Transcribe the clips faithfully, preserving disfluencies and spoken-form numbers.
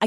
I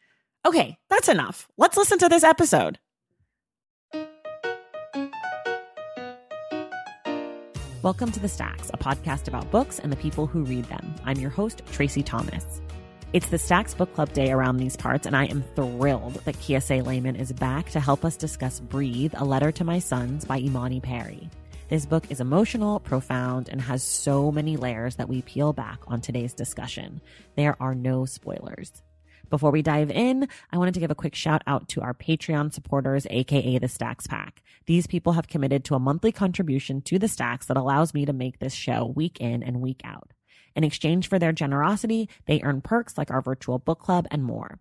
Okay, that's enough. Let's listen to this episode. Welcome to The Stacks, a podcast about books and the people who read them. I'm your host, Tracy Thomas. It's The Stacks Book Club Day around these parts, and I am thrilled that Kiese Laymon is back to help us discuss Breathe, A Letter to My Sons by Imani Perry. This book is emotional, profound, and has so many layers that we peel back on today's discussion. There are no spoilers. Before we dive in, I wanted to give a quick shout out to our Patreon supporters, aka The Stacks Pack. These people have committed to a monthly contribution to The Stacks that allows me to make this show week in and week out. In exchange for their generosity, they earn perks like our virtual book club and more.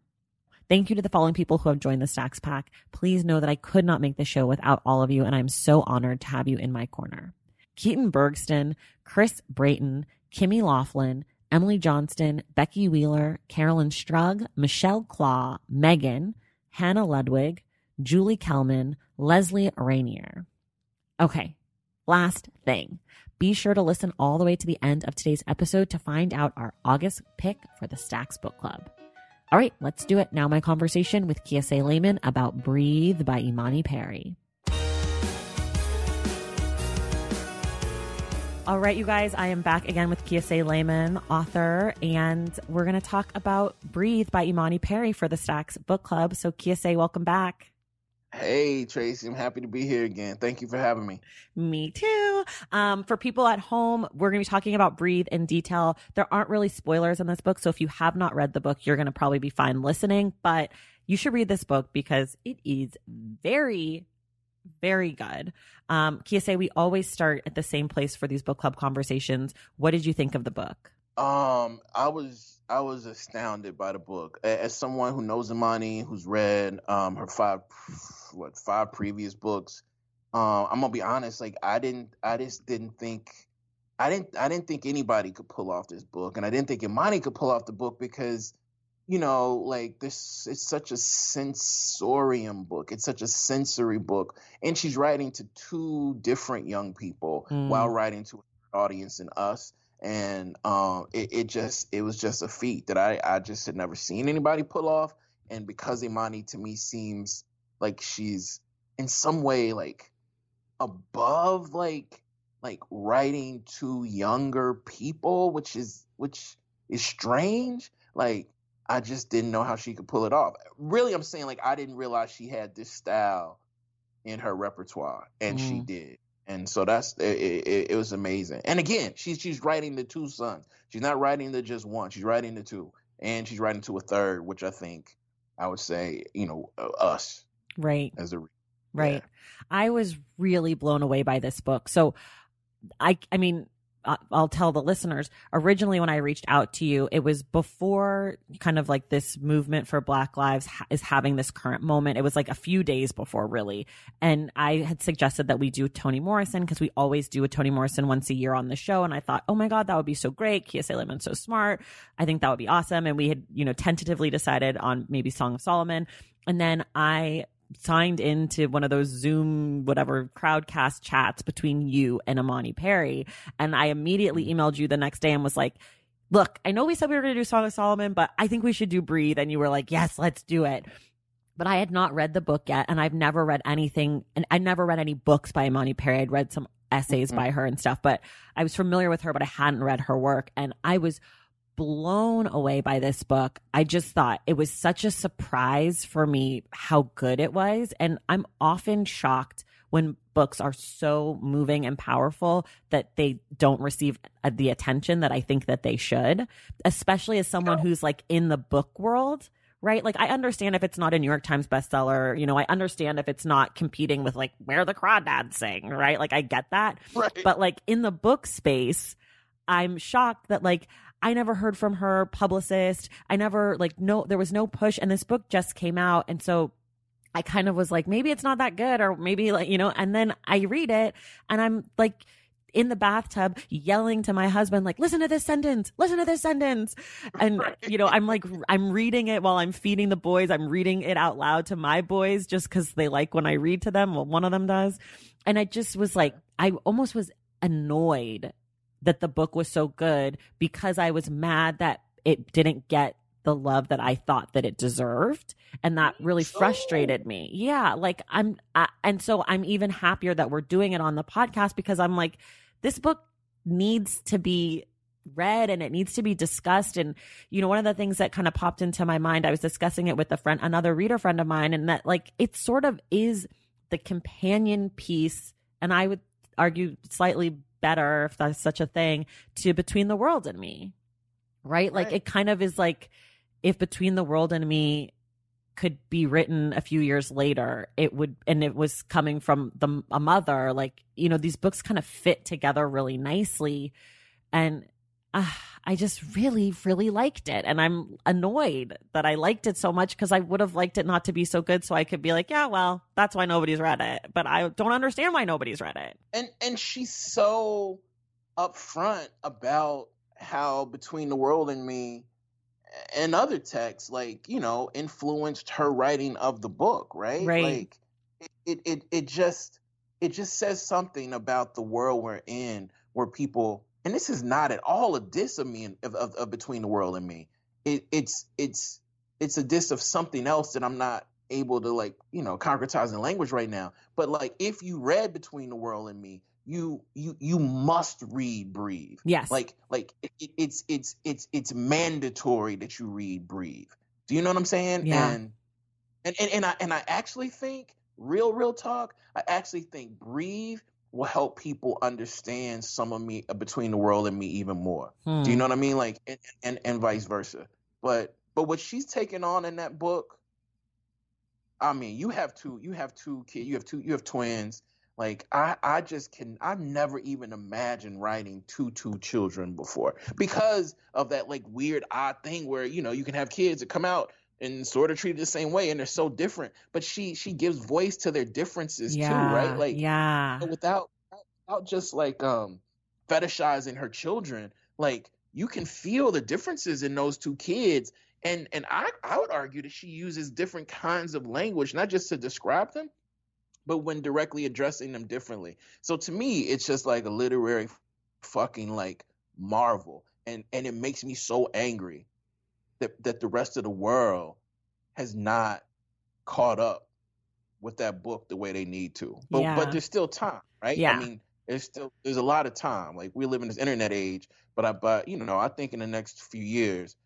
Thank you to the following people who have joined The Stacks Pack. Please know that I could not make this show without all of you, and I'm so honored to have you in my corner. Keaton Bergston, Chris Brayton, Kimmy Laughlin, Emily Johnston, Becky Wheeler, Carolyn Strug, Michelle Claw, Megan, Hannah Ludwig, Julie Kelman, Leslie Rainier. Okay, last thing. Be sure to listen all the way to the end of today's episode to find out our August pick for The Stacks Book Club. All right, let's do it. Now my conversation with Kiese Laymon about Breathe by Imani Perry. All right, you guys, I am back again with Kiese Laymon, author, and we're going to talk about Breathe by Imani Perry for The Stacks Book Club. So Kiese, welcome back. Hey, Tracy. I'm happy to be here again. Thank you for having me. Me too. Um, for people at home, we're going to be talking about Breathe in detail. There aren't really spoilers in this book, so if you have not read the book, you're going to probably be fine listening, but you should read this book because it is very, very good. Um, Kiese, we always start at the same place for these book club conversations. What did you think of the book? Um, I was... I was astounded by the book. As someone who knows Imani, who's read um, her five, what five previous books, uh, I'm gonna be honest. Like I didn't, I just didn't think, I didn't, I didn't think anybody could pull off this book, and I didn't think Imani could pull off the book because, you know, like this, it's such a sensorium book. It's such a sensory book, and she's writing to two different young people mm. while writing to an audience and us. And um, it, it just it was just a feat that I, I just had never seen anybody pull off. And because Imani to me seems like she's in some way like above like like writing to younger people, which is which is strange. Like I just didn't know how she could pull it off. Really, I'm saying like I didn't realize she had this style in her repertoire, and mm. she did. And so that's it, it, it was amazing. And again, she's she's writing the two sons. She's not writing the just one. She's writing the two, and she's writing to a third, which I think I would say, you know, us, right? As a right. Yeah. I was really blown away by this book. So, I I mean, I'll tell the listeners. Originally, when I reached out to you, it was before kind of like this movement for Black Lives ha- is having this current moment. It was like a few days before, really. And I had suggested that we do Toni Morrison because we always do a Toni Morrison once a year on the show. And I thought, oh my God, that would be so great. Kiese Laymon's so smart. I think that would be awesome. And we had, you know, tentatively decided on maybe Song of Solomon. And then I signed into one of those Zoom, whatever, crowdcast chats between you and Imani Perry. And I immediately emailed you the next day and was like, look, I know we said we were going to do Song of Solomon, but I think we should do Breathe. And you were like, yes, let's do it. But I had not read the book yet. And I've never read anything. And I never read any books by Imani Perry. I'd read some essays mm-hmm. by her and stuff, but I was familiar with her, but I hadn't read her work. And I was blown away by this book. I just thought it was such a surprise for me how good it was. And I'm often shocked when books are so moving and powerful that they don't receive the attention that I think that they should, especially as someone who's like in the book world, right? Like I understand if it's not a New York Times bestseller, you know, I understand if it's not competing with like Where the Crawdads Sing, right? Like I get that. Right. But like in the book space, I'm shocked that like I never heard from her publicist. I never like, no, there was no push and this book just came out. And so I kind of was like, maybe it's not that good, or maybe like, you know, and then I read it and I'm like in the bathtub yelling to my husband, like, listen to this sentence, listen to this sentence. And, right. you know, I'm like, I'm reading it while I'm feeding the boys. I'm reading it out loud to my boys just because they like when I read to them. Well, one of them does. And I just was like, I almost was annoyed that the book was so good because I was mad that it didn't get the love that I thought that it deserved. And that really frustrated me. Yeah. Like I'm, I, and so I'm even happier that we're doing it on the podcast because I'm like, this book needs to be read and it needs to be discussed. And, you know, one of the things that kind of popped into my mind, I was discussing it with a friend, another reader friend of mine, and that like, it sort of is the companion piece. And I would argue slightly better, if that's such a thing, to Between the World and Me. Right? Like right. It kind of is like if Between the World and Me could be written a few years later, it would, and it was coming from the a mother, like, you know, these books kind of fit together really nicely. And uh, I just really, really liked it. And I'm annoyed that I liked it so much because I would have liked it not to be so good. So I could be like, yeah, well, that's why nobody's read it. But I don't understand why nobody's read it. And and she's so upfront about how Between the World and Me and other texts, like, you know, influenced her writing of the book, right? Right. Like it, it, it just, it just says something about the world we're in, where people, and this is not at all a diss of me, of, of, of Between the World and Me. It, it's, it's, it's a diss of something else that I'm not able to, like, you know, concretize in language right now. But like, if you read Between the World and Me, You you you must read Breathe. Yes. Like like it, it's it's it's it's mandatory that you read Breathe. Do you know what I'm saying? Yeah. And and and, and I and I actually think real real talk. I actually think Breathe will help people understand some of me Between the World and Me even more. Hmm. Do you know what I mean? Like and, and and vice versa. But but what she's taking on in that book. I mean, you have two you have two kids. You have two you have twins. Like, I, I just can, I've never even imagined writing two, two children before because of that, like, weird, odd thing where, you know, you can have kids that come out and sort of treated the same way and they're so different. But she she gives voice to their differences, yeah, too, right? Like, yeah. without, without just, like, um, fetishizing her children, like, you can feel the differences in those two kids. And, and I, I would argue that she uses different kinds of language, not just to describe them, but when directly addressing them differently. So to me, it's just like a literary fucking like marvel. And and it makes me so angry that, that the rest of the world has not caught up with that book the way they need to. But yeah. but there's still time, right? Yeah. I mean, there's still there's a lot of time. Like we live in this internet age, but I but you know, I think in the next few years,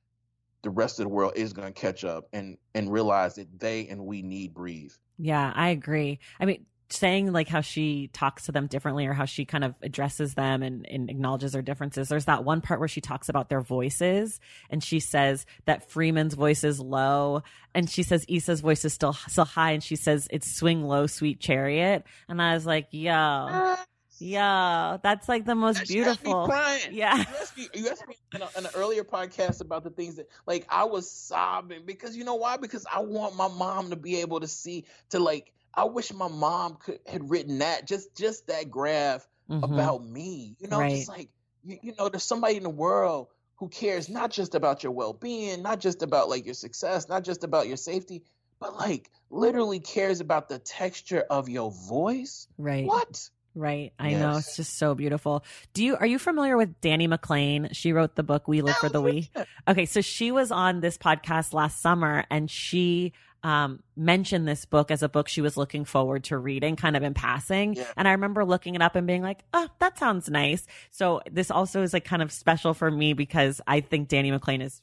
the rest of the world is going to catch up and, and realize that they and we need Breathe. Yeah, I agree. I mean, saying like how she talks to them differently or how she kind of addresses them and, and acknowledges their differences. There's that one part where she talks about their voices and she says that Freeman's voice is low and she says Issa's voice is still, still high and she says it's swing low, sweet chariot. And I was like, yo. Yeah, that's like the most that's beautiful. Yeah, you asked me, you asked me in, a, in an earlier podcast about the things that, like, I was sobbing because you know why? Because I want my mom to be able to see to like. I wish my mom could had written that just just that graph mm-hmm. about me. You know, right. Just like you, you know, there's somebody in the world who cares not just about your well-being, not just about like your success, not just about your safety, but like literally cares about the texture of your voice. Right. What? Right. I yes. know. It's just so beautiful. Do you, are you familiar with Dani McClain? She wrote the book, We Live for the We. Okay. So she was on this podcast last summer and she, um, mentioned this book as a book she was looking forward to reading, kind of in passing. Yeah. And I remember looking it up and being like, oh, that sounds nice. So this also is like kind of special for me because I think Dani McClain is,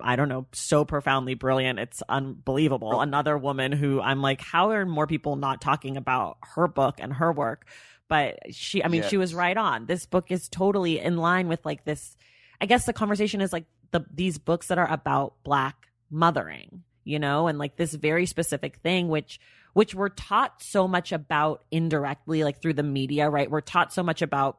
I don't know, so profoundly brilliant. It's unbelievable. Another woman who I'm like, how are more people not talking about her book and her work? But she, I mean, yes. she was right on. This book is totally in line with like this, I guess the conversation is like the, these books that are about Black mothering, you know, and like this very specific thing, which, which we're taught so much about indirectly, like through the media, right? We're taught so much about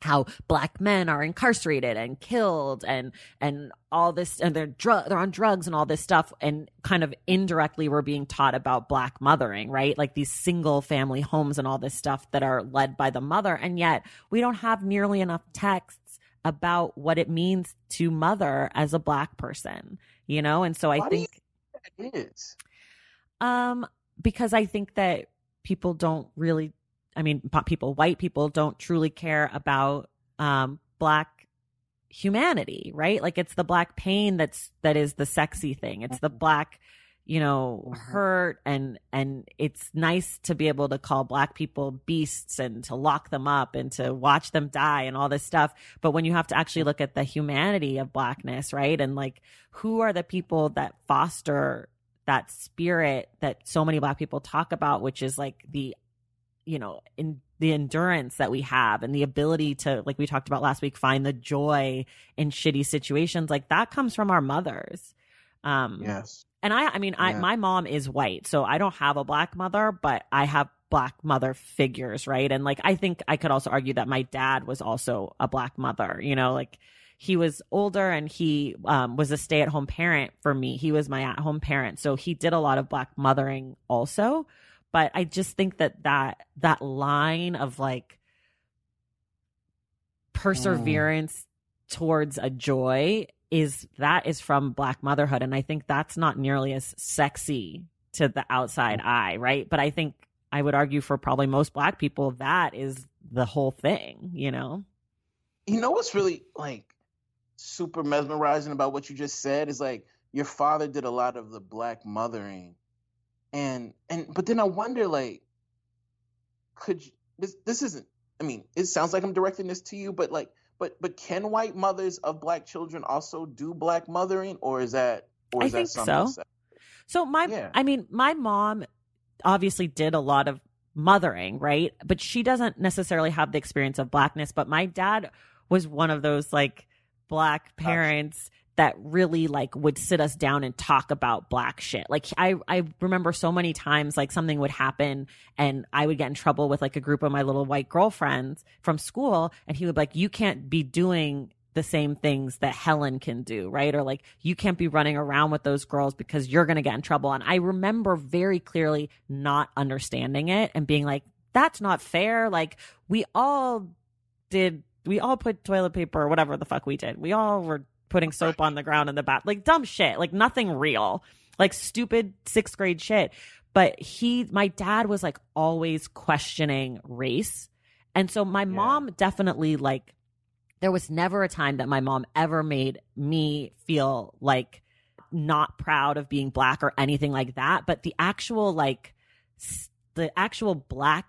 how Black men are incarcerated and killed and and all this, and they're drug they're on drugs and all this stuff, and kind of indirectly we're being taught about Black mothering, right? Like these single family homes and all this stuff that are led by the mother, and yet we don't have nearly enough texts about what it means to mother as a Black person, you know? And so I Why think do you think that is? um because I think that people don't really I mean, people, white people don't truly care about um, Black humanity, right? Like it's the Black pain that's, that is the sexy thing. It's the Black, you know, hurt. And, and it's nice to be able to call Black people beasts and to lock them up and to watch them die and all this stuff. But when you have to actually look at the humanity of Blackness, right? And like, who are the people that foster that spirit that so many Black people talk about, which is like the you know, in the endurance that we have and the ability to, like we talked about last week, find the joy in shitty situations, like that comes from our mothers. Um, yes. And I, I mean, yeah. I, my mom is white, so I don't have a Black mother, but I have Black mother figures. Right. And like, I think I could also argue that my dad was also a Black mother, you know, like he was older and he um, was a stay at home parent for me. He was my at home parent. So he did a lot of Black mothering also. But I just think that that, that line of like perseverance mm. towards a joy is that is from Black motherhood. And I think that's not nearly as sexy to the outside eye, right? But I think I would argue for probably most Black people, that is the whole thing, you know? You know what's really like super mesmerizing about what you just said is like your father did a lot of the Black mothering. And, and, but then I wonder, like, could you, this, this isn't, I mean, it sounds like I'm directing this to you, but like, but, but can white mothers of Black children also do Black mothering, or is that, or is I that think something? So. So my, yeah. I mean, my mom obviously did a lot of mothering, right? But she doesn't necessarily have the experience of Blackness, but my dad was one of those like Black parents Gosh. that really like would sit us down and talk about Black shit. Like I, I remember so many times like something would happen and I would get in trouble with like a group of my little white girlfriends from school. And he would be like, you can't be doing the same things that Helen can do. Right. Or like, you can't be running around with those girls because you're going to get in trouble. And I remember very clearly not understanding it and being like, that's not fair. Like we all did, we all put toilet paper or whatever the fuck we did. We all were putting soap on the ground in the bath, like dumb shit, like nothing real, like stupid sixth grade shit. But he, my dad was like always questioning race. And so my yeah. mom definitely like, there was never a time that my mom ever made me feel like not proud of being Black or anything like that. But the actual like, the actual Black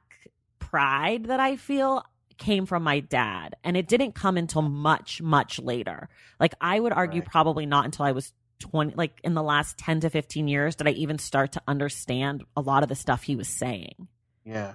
pride that I feel came from my dad, and it didn't come until much, much later. Like I would argue right. probably not until I was twenty, like in the last ten to fifteen years did I even start to understand a lot of the stuff he was saying. Yeah.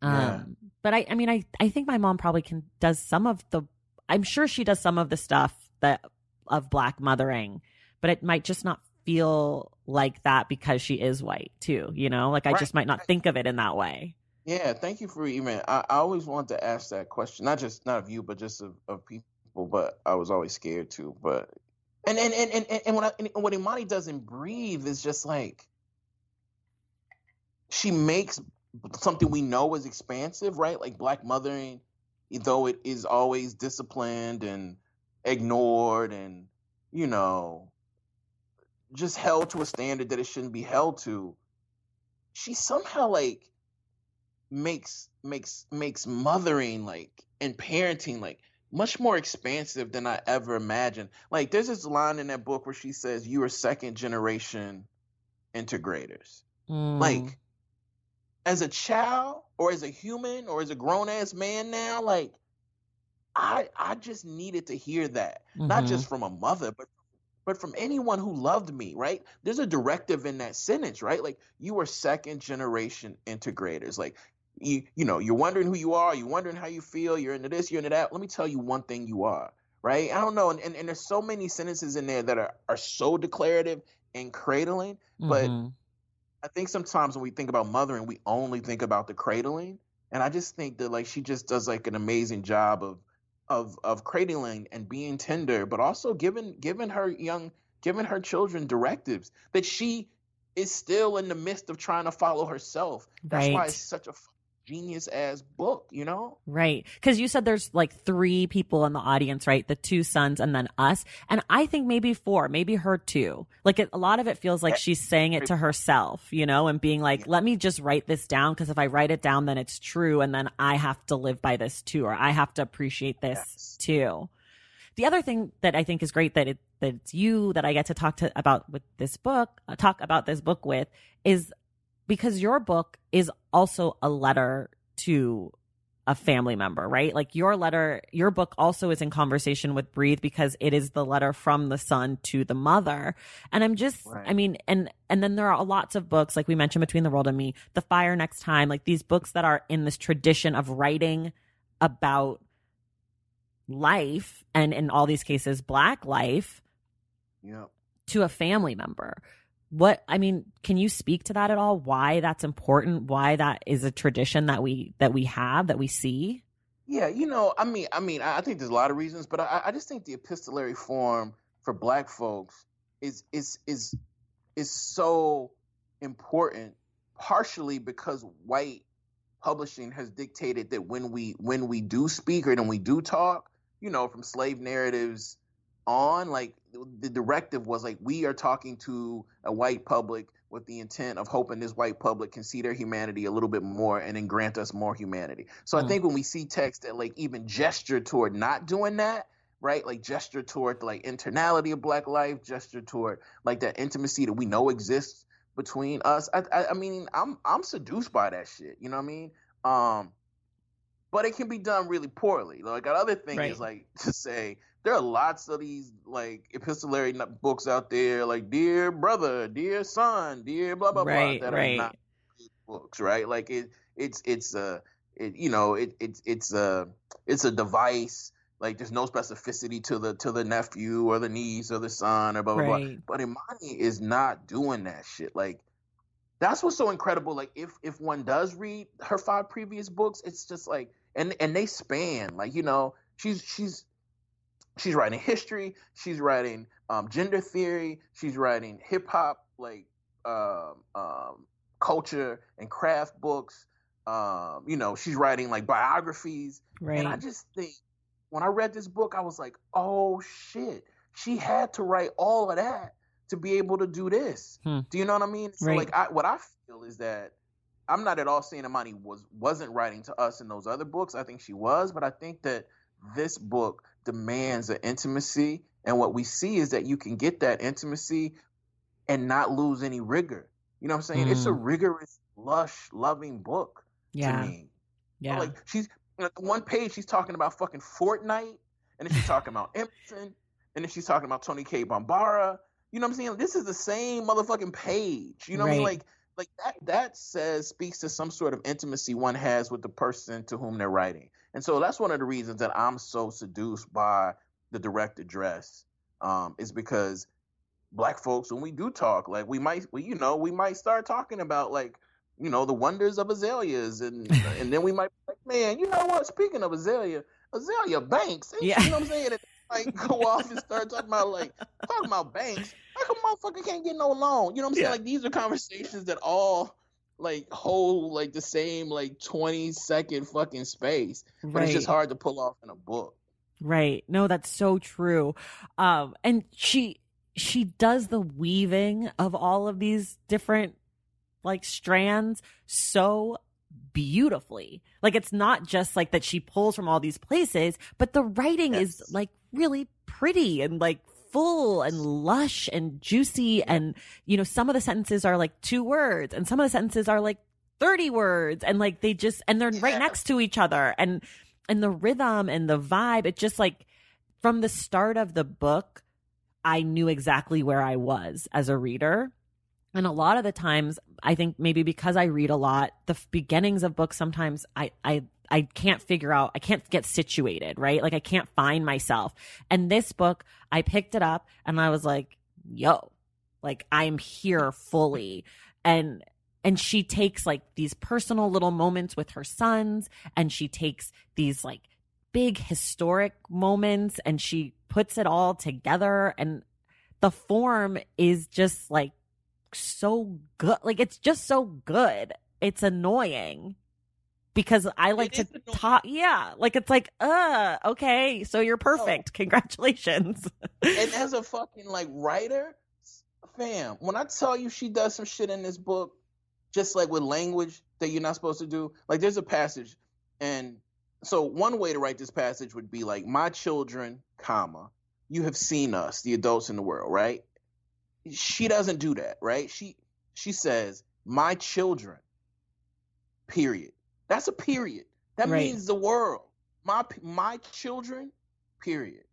Um, yeah. But I, I mean, I, I think my mom probably can, does some of the, I'm sure she does some of the stuff that of Black mothering, but it might just not feel like that because she is white too, you know, like I right. just might not think of it in that way. Yeah, thank you for even. I, I always wanted to ask that question, not just not of you, but just of, of people. But I was always scared too. But and and and and, and when I, and what Imani does in Breathe is just like she makes something we know is expansive, right? Like Black mothering, though it is always disciplined and ignored, and you know, just held to a standard that it shouldn't be held to. She somehow like. makes makes makes mothering like and parenting like much more expansive than I ever imagined. Like there's this line in that book where she says you are second generation integrators. Mm. Like, as a child or as a human or as a grown-ass man now, like, I I just needed to hear that. Mm-hmm. Not just from a mother, but but from anyone who loved me, right? There's a directive in that sentence, right? Like, you are second-generation integrators. Like, you you know, you're wondering who you are, you're wondering how you feel, you're into this, you're into that. Let me tell you one thing you are, right? I don't know. And, and, and there's so many sentences in there that are, are so declarative and cradling, but mm-hmm. I think sometimes when we think about mothering, we only think about the cradling. And I just think that, like, she just does, like, an amazing job of of of cradling and being tender, but also giving giving her young giving her children directives that she is still in the midst of trying to follow herself. That's right. Why it's such a genius ass book, you know? Right. Because you said there's like three people in the audience, right? The two sons and then us. And I think maybe four, maybe her too. Like it, a lot of it feels like she's saying it to herself, you know, and being like, let me just write this down, because if I write it down, then it's true. And then I have to live by this too, or I have to appreciate this yes. too. The other thing that I think is great that it that it's you that I get to talk to about with this book, uh, talk about this book with is because your book is also a letter to a family member, right? Like your letter, your book also is in conversation with Breathe because it is the letter from the son to the mother. And I'm just, right. I mean, and, and then there are lots of books, like we mentioned Between the World and Me, The Fire Next Time, like these books that are in this tradition of writing about life and in all these cases, Black life yep. to a family member. What, I mean, can you speak to that at all? Why that's important? Why that is a tradition that we, that we have, that we see? Yeah. You know, I mean, I mean, I think there's a lot of reasons, but I, I just think the epistolary form for Black folks is, is, is, is so important, partially because white publishing has dictated that when we, when we do speak or when we do talk, you know, from slave narratives on, like, the directive was like, we are talking to a white public with the intent of hoping this white public can see their humanity a little bit more and then grant us more humanity. So mm. I think when we see texts that like even gesture toward not doing that, right? Like gesture toward like internality of Black life, gesture toward like that intimacy that we know exists between us. I, I, I mean, I'm I'm seduced by that shit. You know what I mean? Um, but it can be done really poorly. Like another thing right. is like to say, there are lots of these like epistolary books out there, like Dear Brother, Dear Son, Dear blah blah right, blah, that right. are not books, right? Like it, it's it's a it, you know it it's it's a it's a device. Like there's no specificity to the to the nephew or the niece or the son or blah blah right. blah. But Imani is not doing that shit. Like that's what's so incredible. Like if if one does read her five previous books, it's just like and and they span. Like you know she's she's. She's writing history. She's writing um, gender theory. She's writing hip hop, like um, um, culture and craft books. Um, you know, she's writing like biographies. Right. And I just think when I read this book, I was like, oh shit, she had to write all of that to be able to do this. Hmm. Do you know what I mean? So right. like, I, what I feel is that I'm not at all saying Imani was wasn't writing to us in those other books. I think she was, but I think that this book demands an intimacy, and what we see is that you can get that intimacy and not lose any rigor. You know what I'm saying? Mm. It's a rigorous, lush, loving book yeah. to me. Yeah. So like she's like one page she's talking about fucking Fortnite, and then she's talking about Emerson, and then she's talking about Tony K. Bambaba. You know what I'm saying? This is the same motherfucking page. You know right. what I mean? Like like that that says speaks to some sort of intimacy one has with the person to whom they're writing. And so that's one of the reasons that I'm so seduced by the direct address um, is because Black folks, when we do talk, like we might, we, you know, we might start talking about like, you know, the wonders of azaleas. And and then we might be like, man, you know what? Speaking of Azalea, Azalea Banks, yeah. you know what I'm saying? And like go off and start talking about like, talking about Banks. How come motherfucker can't get no loan? You know what I'm saying? Yeah. Like these are conversations that all... like whole like the same like twenty second fucking space but right. it's just hard to pull off in a book right no that's so true um and she she does the weaving of all of these different like strands so beautifully. Like it's not just like that she pulls from all these places, but the writing yes. is like really pretty and like full and lush and juicy. And, you know, some of the sentences are like two words and some of the sentences are like thirty words. And like they just, and they're right next to each other. And, and the rhythm and the vibe, it just like from the start of the book, I knew exactly where I was as a reader. And a lot of the times, I think maybe because I read a lot, the beginnings of books, sometimes I, I, I can't figure out, I can't get situated, right? Like I can't find myself. And this book, I picked it up and I was like, yo, like I'm here fully. And, and she takes like these personal little moments with her sons, and she takes these like big historic moments and she puts it all together. And the form is just like so good. Like it's just so good. It's annoying. Because I like to talk, yeah. Like it's like, uh, okay, so you're perfect. Oh. Congratulations. And as a fucking like writer, fam, when I tell you she does some shit in this book, just like with language that you're not supposed to do. Like there's a passage, and so one way to write this passage would be like, my children, comma, you have seen us, the adults in the world, right? She doesn't do that, right? She she says, my children, period. That's a period. That right. means the world. My my children, period.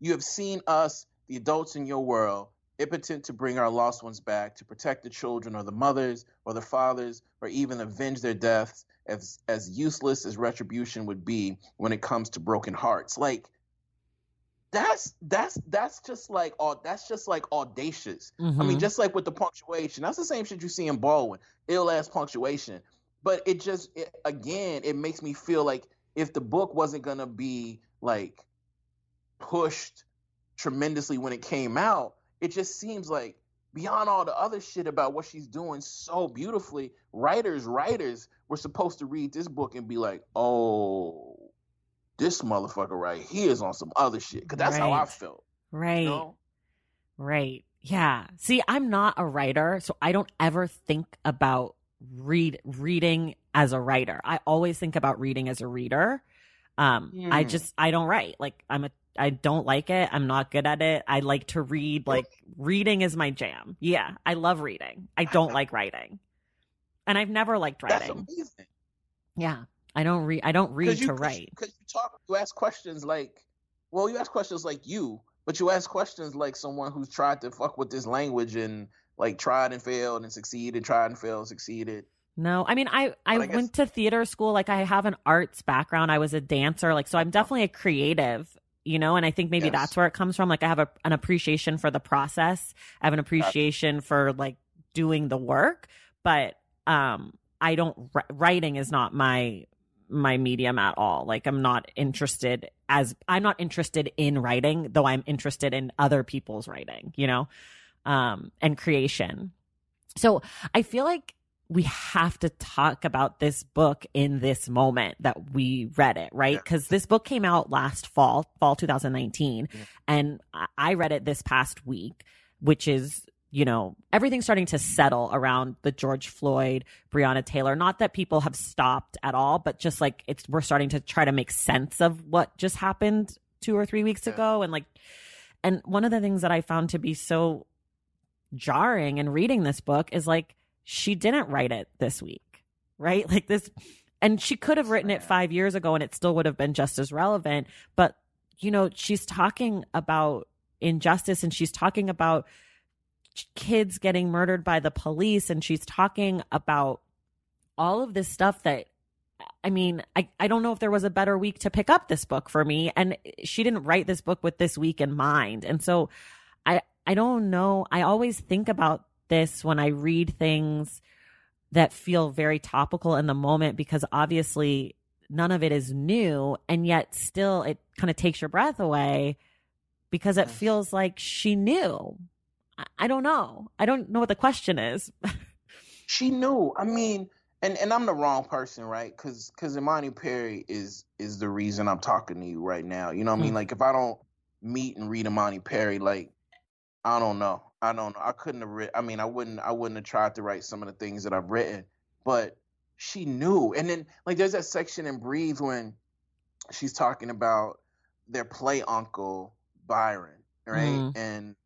You have seen us, the adults in your world, impotent to bring our lost ones back, to protect the children or the mothers or the fathers, or even avenge their deaths, as as useless as retribution would be when it comes to broken hearts. Like that's that's that's just like that's just like audacious. Mm-hmm. I mean, just like with the punctuation, that's the same shit you see in Baldwin. Ill ass punctuation. But it just, it, again, it makes me feel like if the book wasn't going to be, like, pushed tremendously when it came out, it just seems like beyond all the other shit about what she's doing so beautifully, writers, writers were supposed to read this book and be like, oh, this motherfucker right here is on some other shit. Because that's right. how I felt. Right. You know? Right. Yeah. See, I'm not a writer, so I don't ever think about read reading as a writer. I always think about reading as a reader. Um, yeah. I just, I don't write. Like I'm a, I don't like it. I'm not good at it. I like to read, like reading is my jam. Yeah. I love reading. I don't like writing, and I've never liked writing. That's amazing. Yeah. I don't read, I don't read you, to write. Cause you talk, you ask questions like, well, you ask questions like you, but you ask questions like someone who's tried to fuck with this language and like tried and failed and succeeded, tried and failed, succeeded. No, I mean, I, I, I guess... went to theater school. Like I have an arts background. I was a dancer. Like, so I'm definitely a creative, you know, and I think maybe yes. that's where it comes from. Like I have a, an appreciation for the process. I have an appreciation that's... for like doing the work, but um, I don't, writing is not my, my medium at all. Like I'm not interested as, I'm not interested in writing, though I'm interested in other people's writing, you know? Um, and creation. So I feel like we have to talk about this book in this moment that we read it, right? Because yeah. this book came out last fall, fall twenty nineteen. Yeah. And I read it this past week, which is, you know, everything's starting to settle around the George Floyd, Breonna Taylor. Not that people have stopped at all, but just like it's, we're starting to try to make sense of what just happened two or three weeks yeah. ago. And like, and one of the things that I found to be so jarring and reading this book is like she didn't write it this week, right? Like this, and she could have written it five years ago and it still would have been just as relevant. But you know, she's talking about injustice, and she's talking about kids getting murdered by the police, and she's talking about all of this stuff that, I mean, I, I don't know if there was a better week to pick up this book for me, and she didn't write this book with this week in mind. And so I I don't know. I always think about this when I read things that feel very topical in the moment, because obviously none of it is new, and yet still it kind of takes your breath away because it feels like she knew. I, I don't know. I don't know what the question is. She knew. I mean, and, and I'm the wrong person, right? Because because Imani Perry is is the reason I'm talking to you right now. You know what mm-hmm. I mean? Like if I don't meet and read Imani Perry, like, I don't know. I don't know. I couldn't have written. I mean, I wouldn't. I wouldn't have tried to write some of the things that I've written. But she knew. And then, like, there's that section in Breathe when she's talking about their play uncle Byron, right? Mm. And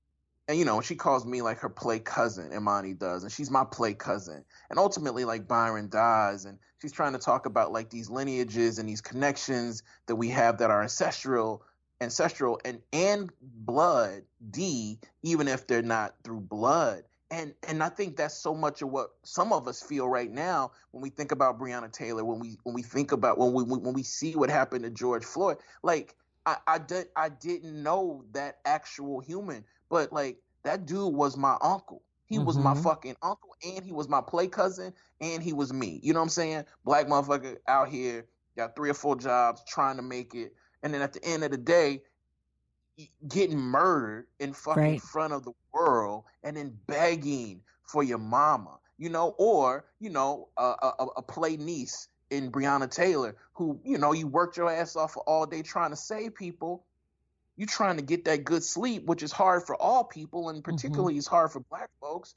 and you know, she calls me like her play cousin, Imani does, and she's my play cousin. And ultimately, like Byron dies, and she's trying to talk about like these lineages and these connections that we have that are ancestral, ancestral and and blood D, even if they're not through blood. And and I think that's so much of what some of us feel right now when we think about Breonna Taylor, when we when we think about when we when we see what happened to George Floyd. Like I I, did, I didn't know that actual human, but like that dude was my uncle. He mm-hmm. was my fucking uncle, and he was my play cousin, and he was me. You know what I'm saying? Black motherfucker out here got three or four jobs trying to make it, and then at the end of the day, getting murdered in fucking right. front of the world, and then begging for your mama, you know, or, you know, a, a, a play niece in Breonna Taylor who, you know, you worked your ass off for all day trying to save people. You trying to get that good sleep, which is hard for all people, and particularly mm-hmm. it's hard for black folks.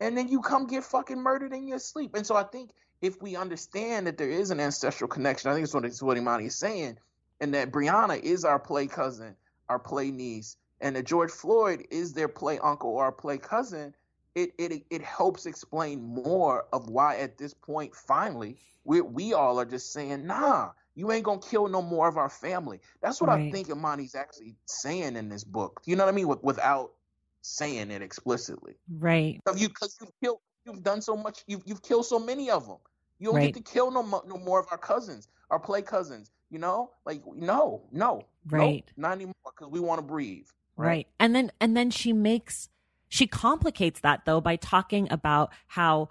And then you come get fucking murdered in your sleep. And so I think if we understand that there is an ancestral connection, I think it's what, it's what Imani is saying, and that Breonna is our play cousin, our play niece, and that George Floyd is their play uncle or play cousin, it it it helps explain more of why at this point, finally, we we all are just saying, nah, you ain't going to kill no more of our family. That's what right. I think Imani's actually saying in this book. You know what I mean? With, without saying it explicitly. Right. Because you, you've killed, you've done so much, you've, you've killed so many of them. You don't right. get to kill no, no more of our cousins, our play cousins. You know, like, no, no, right. Nope, not anymore, because we want to breathe. Right? right. And then and then she makes she complicates that, though, by talking about how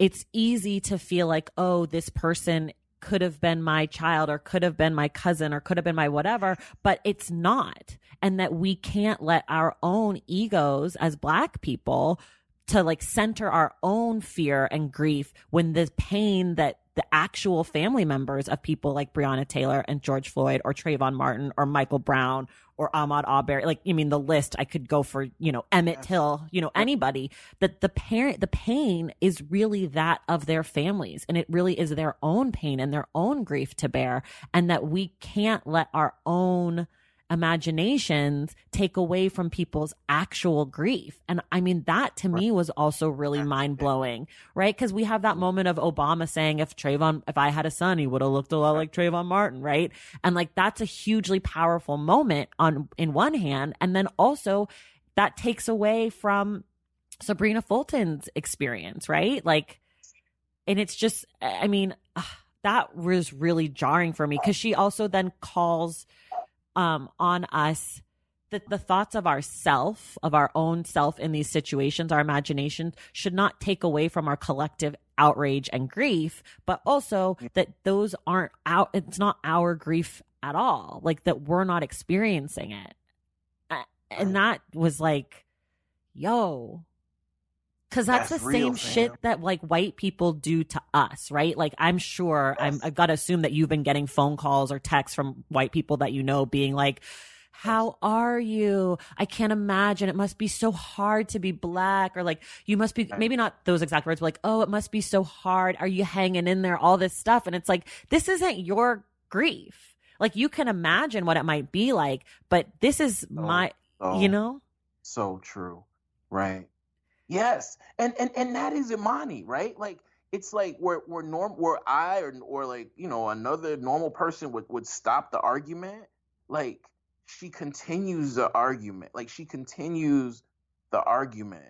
it's easy to feel like, oh, this person could have been my child, or could have been my cousin, or could have been my whatever, but it's not. And that we can't let our own egos as Black people to like center our own fear and grief when the pain that the actual family members of people like Breonna Taylor and George Floyd or Trayvon Martin or Michael Brown or Ahmaud Arbery, like, I mean, the list I could go for, you know, Emmett Till, you know, anybody, that the parent, the pain is really that of their families. And it really is their own pain and their own grief to bear. And that we can't let our own imaginations take away from people's actual grief. And I mean, that to me was also really mind blowing, right? Because we have that moment of Obama saying, if Trayvon, if I had a son, he would have looked a lot like Trayvon Martin, right? And like, that's a hugely powerful moment on, in one hand. And then also that takes away from Sabrina Fulton's experience, right? Like, and it's just, I mean, that was really jarring for me, because she also then calls Um, on us, that the thoughts of ourself, of our own self in these situations, our imagination, should not take away from our collective outrage and grief, but also that those aren't out, it's not our grief at all, like that we're not experiencing it. And that was like, yo, because that's, that's the real, same man. Shit that like white people do to us, right? Like, I'm sure, yes. I'm, I've got to assume that you've been getting phone calls or texts from white people that you know being like, how are you? I can't imagine. It must be so hard to be Black. Or like, you must be, maybe not those exact words, but like, oh, it must be so hard. Are you hanging in there? All this stuff. And it's like, this isn't your grief. Like, you can imagine what it might be like, but this is so, my, so, you know? So true. Right. Yes. And, and and that is Imani, right? Like, it's like where where norm where I or or like, you know, another normal person would, would stop the argument. Like, she continues the argument. Like, she continues the argument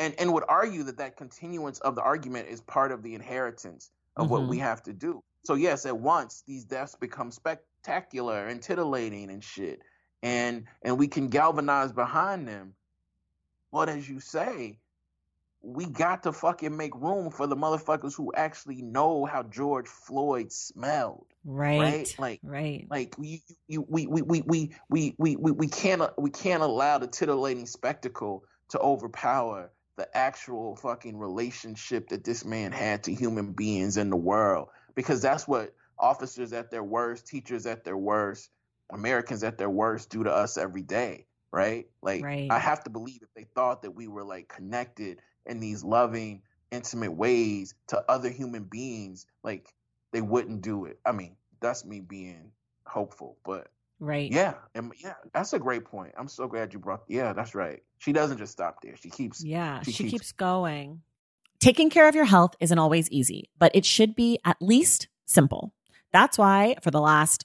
and, and would argue that that continuance of the argument is part of the inheritance of mm-hmm. what we have to do. So, yes, at once these deaths become spectacular and titillating and shit. And and we can galvanize behind them. But as you say, we got to fucking make room for the motherfuckers who actually know how George Floyd smelled. Right. Right. Like, right. like we, you, we, we, we, we, we, we, we can't, we can't allow the titillating spectacle to overpower the actual fucking relationship that this man had to human beings in the world, because that's what officers at their worst, teachers at their worst, Americans at their worst do to us every day. Right? Like, right. I have to believe if they thought that we were like connected in these loving, intimate ways to other human beings, like, they wouldn't do it. I mean, that's me being hopeful, but Right. Yeah. And yeah, that's a great point. I'm so glad you brought. Yeah, that's right. She doesn't just stop there. She keeps. Yeah, she, she keeps, keeps going. Taking care of your health isn't always easy, but it should be at least simple. That's why for the last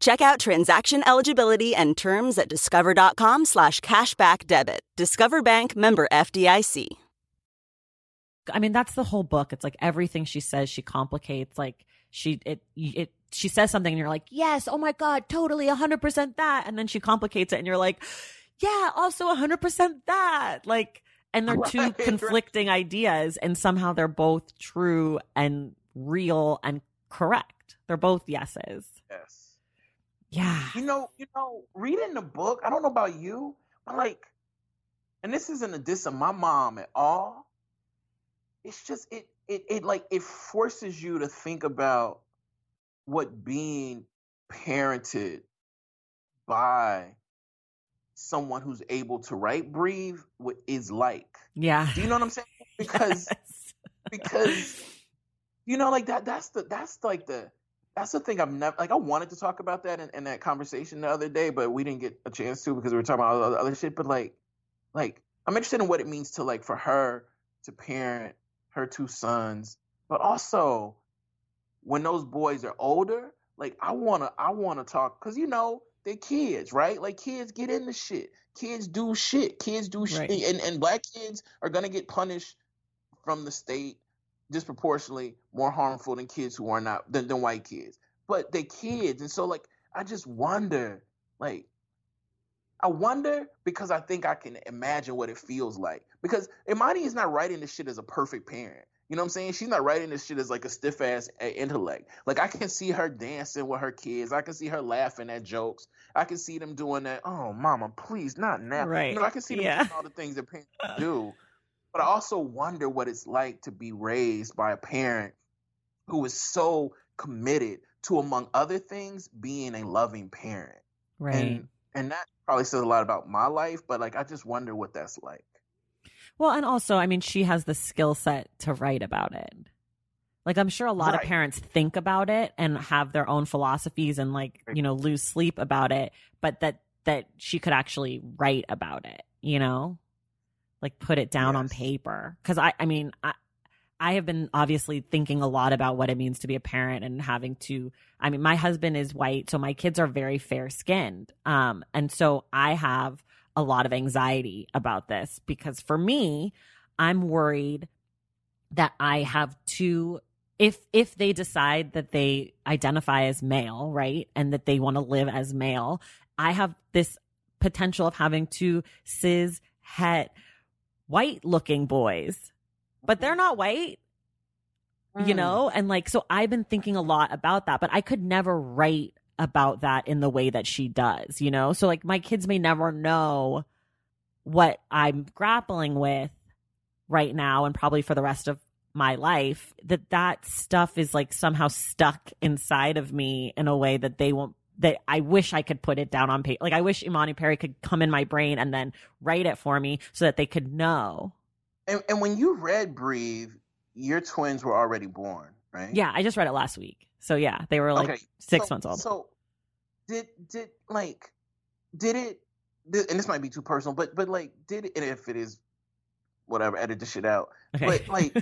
Check out transaction eligibility and terms at discover.com slash cashback debit. Discover Bank, member F D I C. I mean, that's the whole book. It's like everything she says, she complicates. Like she it it she says something and you're like, yes, oh my God, totally, one hundred percent that. And then she complicates it and you're like, yeah, also one hundred percent that. Like, and they're two right, conflicting right. ideas, and somehow they're both true and real and correct. They're both yeses. Yes. Yeah. You know, you know, reading the book, I don't know about you, but like, and this isn't a diss on my mom at all. It's just, it, it, it like, it forces you to think about what being parented by someone who's able to write Breathe is like. Yeah. Do you know what I'm saying? Because, yes. because, you know, like that, that's the, that's like the, That's the thing I've never, like I wanted to talk about that in, in that conversation the other day, but we didn't get a chance to because we were talking about other, other shit. But like, like I'm interested in what it means to like for her to parent her two sons, but also when those boys are older, like I wanna, I wanna talk because you know they're kids, right? Like kids get into shit, kids do shit, kids do shit, right. and and black kids are gonna get punished from the state. Disproportionately more harmful than kids who are not than, than white kids, but they're kids. And so like, I just wonder, like, I wonder because I think I can imagine what it feels like because Imani is not writing this shit as a perfect parent. You know what I'm saying? She's not writing this shit as like a stiff ass intellect. Like I can see her dancing with her kids. I can see her laughing at jokes. I can see them doing that. Oh mama, please not now. Right. You know, I can see them yeah. doing all the things that parents do. But I also wonder what it's like to be raised by a parent who is so committed to, among other things, being a loving parent. Right. And, and that probably says a lot about my life, but like, I just wonder what that's like. Well, and also, I mean, she has the skill set to write about it. Like, I'm sure a lot right. of parents think about it and have their own philosophies and, like, you know, lose sleep about it, but that, that she could actually write about it, you know, like put it down yes. on paper. Cause I, I mean, I, I have been obviously thinking a lot about what it means to be a parent and having to, I mean, my husband is white, so my kids are very fair skinned. Um, and so I have a lot of anxiety about this because for me, I'm worried that I have two, if, if they decide that they identify as male, right, and that they want to live as male, I have this potential of having two cis het white looking boys, but they're not white, mm. you know? And like, so I've been thinking a lot about that, but I could never write about that in the way that she does, you know? So like my kids may never know what I'm grappling with right now and probably for the rest of my life, that that stuff is like somehow stuck inside of me in a way that they won't, that I wish I could put it down on paper. Like I wish Imani Perry could come in my brain and then write it for me so that they could know. And, and when you read Breathe, your twins were already born, right? Yeah, I just read it last week. So yeah, they were like okay. six so, months old. So did, did like, did it, did, and this might be too personal, but, but like, did it, and if it is, whatever, edit this shit out. Okay. But like,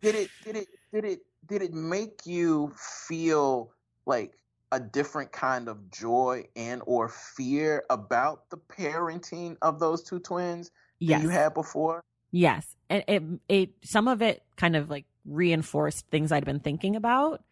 did it, did it, did it, did it make you feel like a different kind of joy and or fear about the parenting of those two twins yes. than you had before? Yes. And it, it, some of it kind of like reinforced things I'd been thinking about,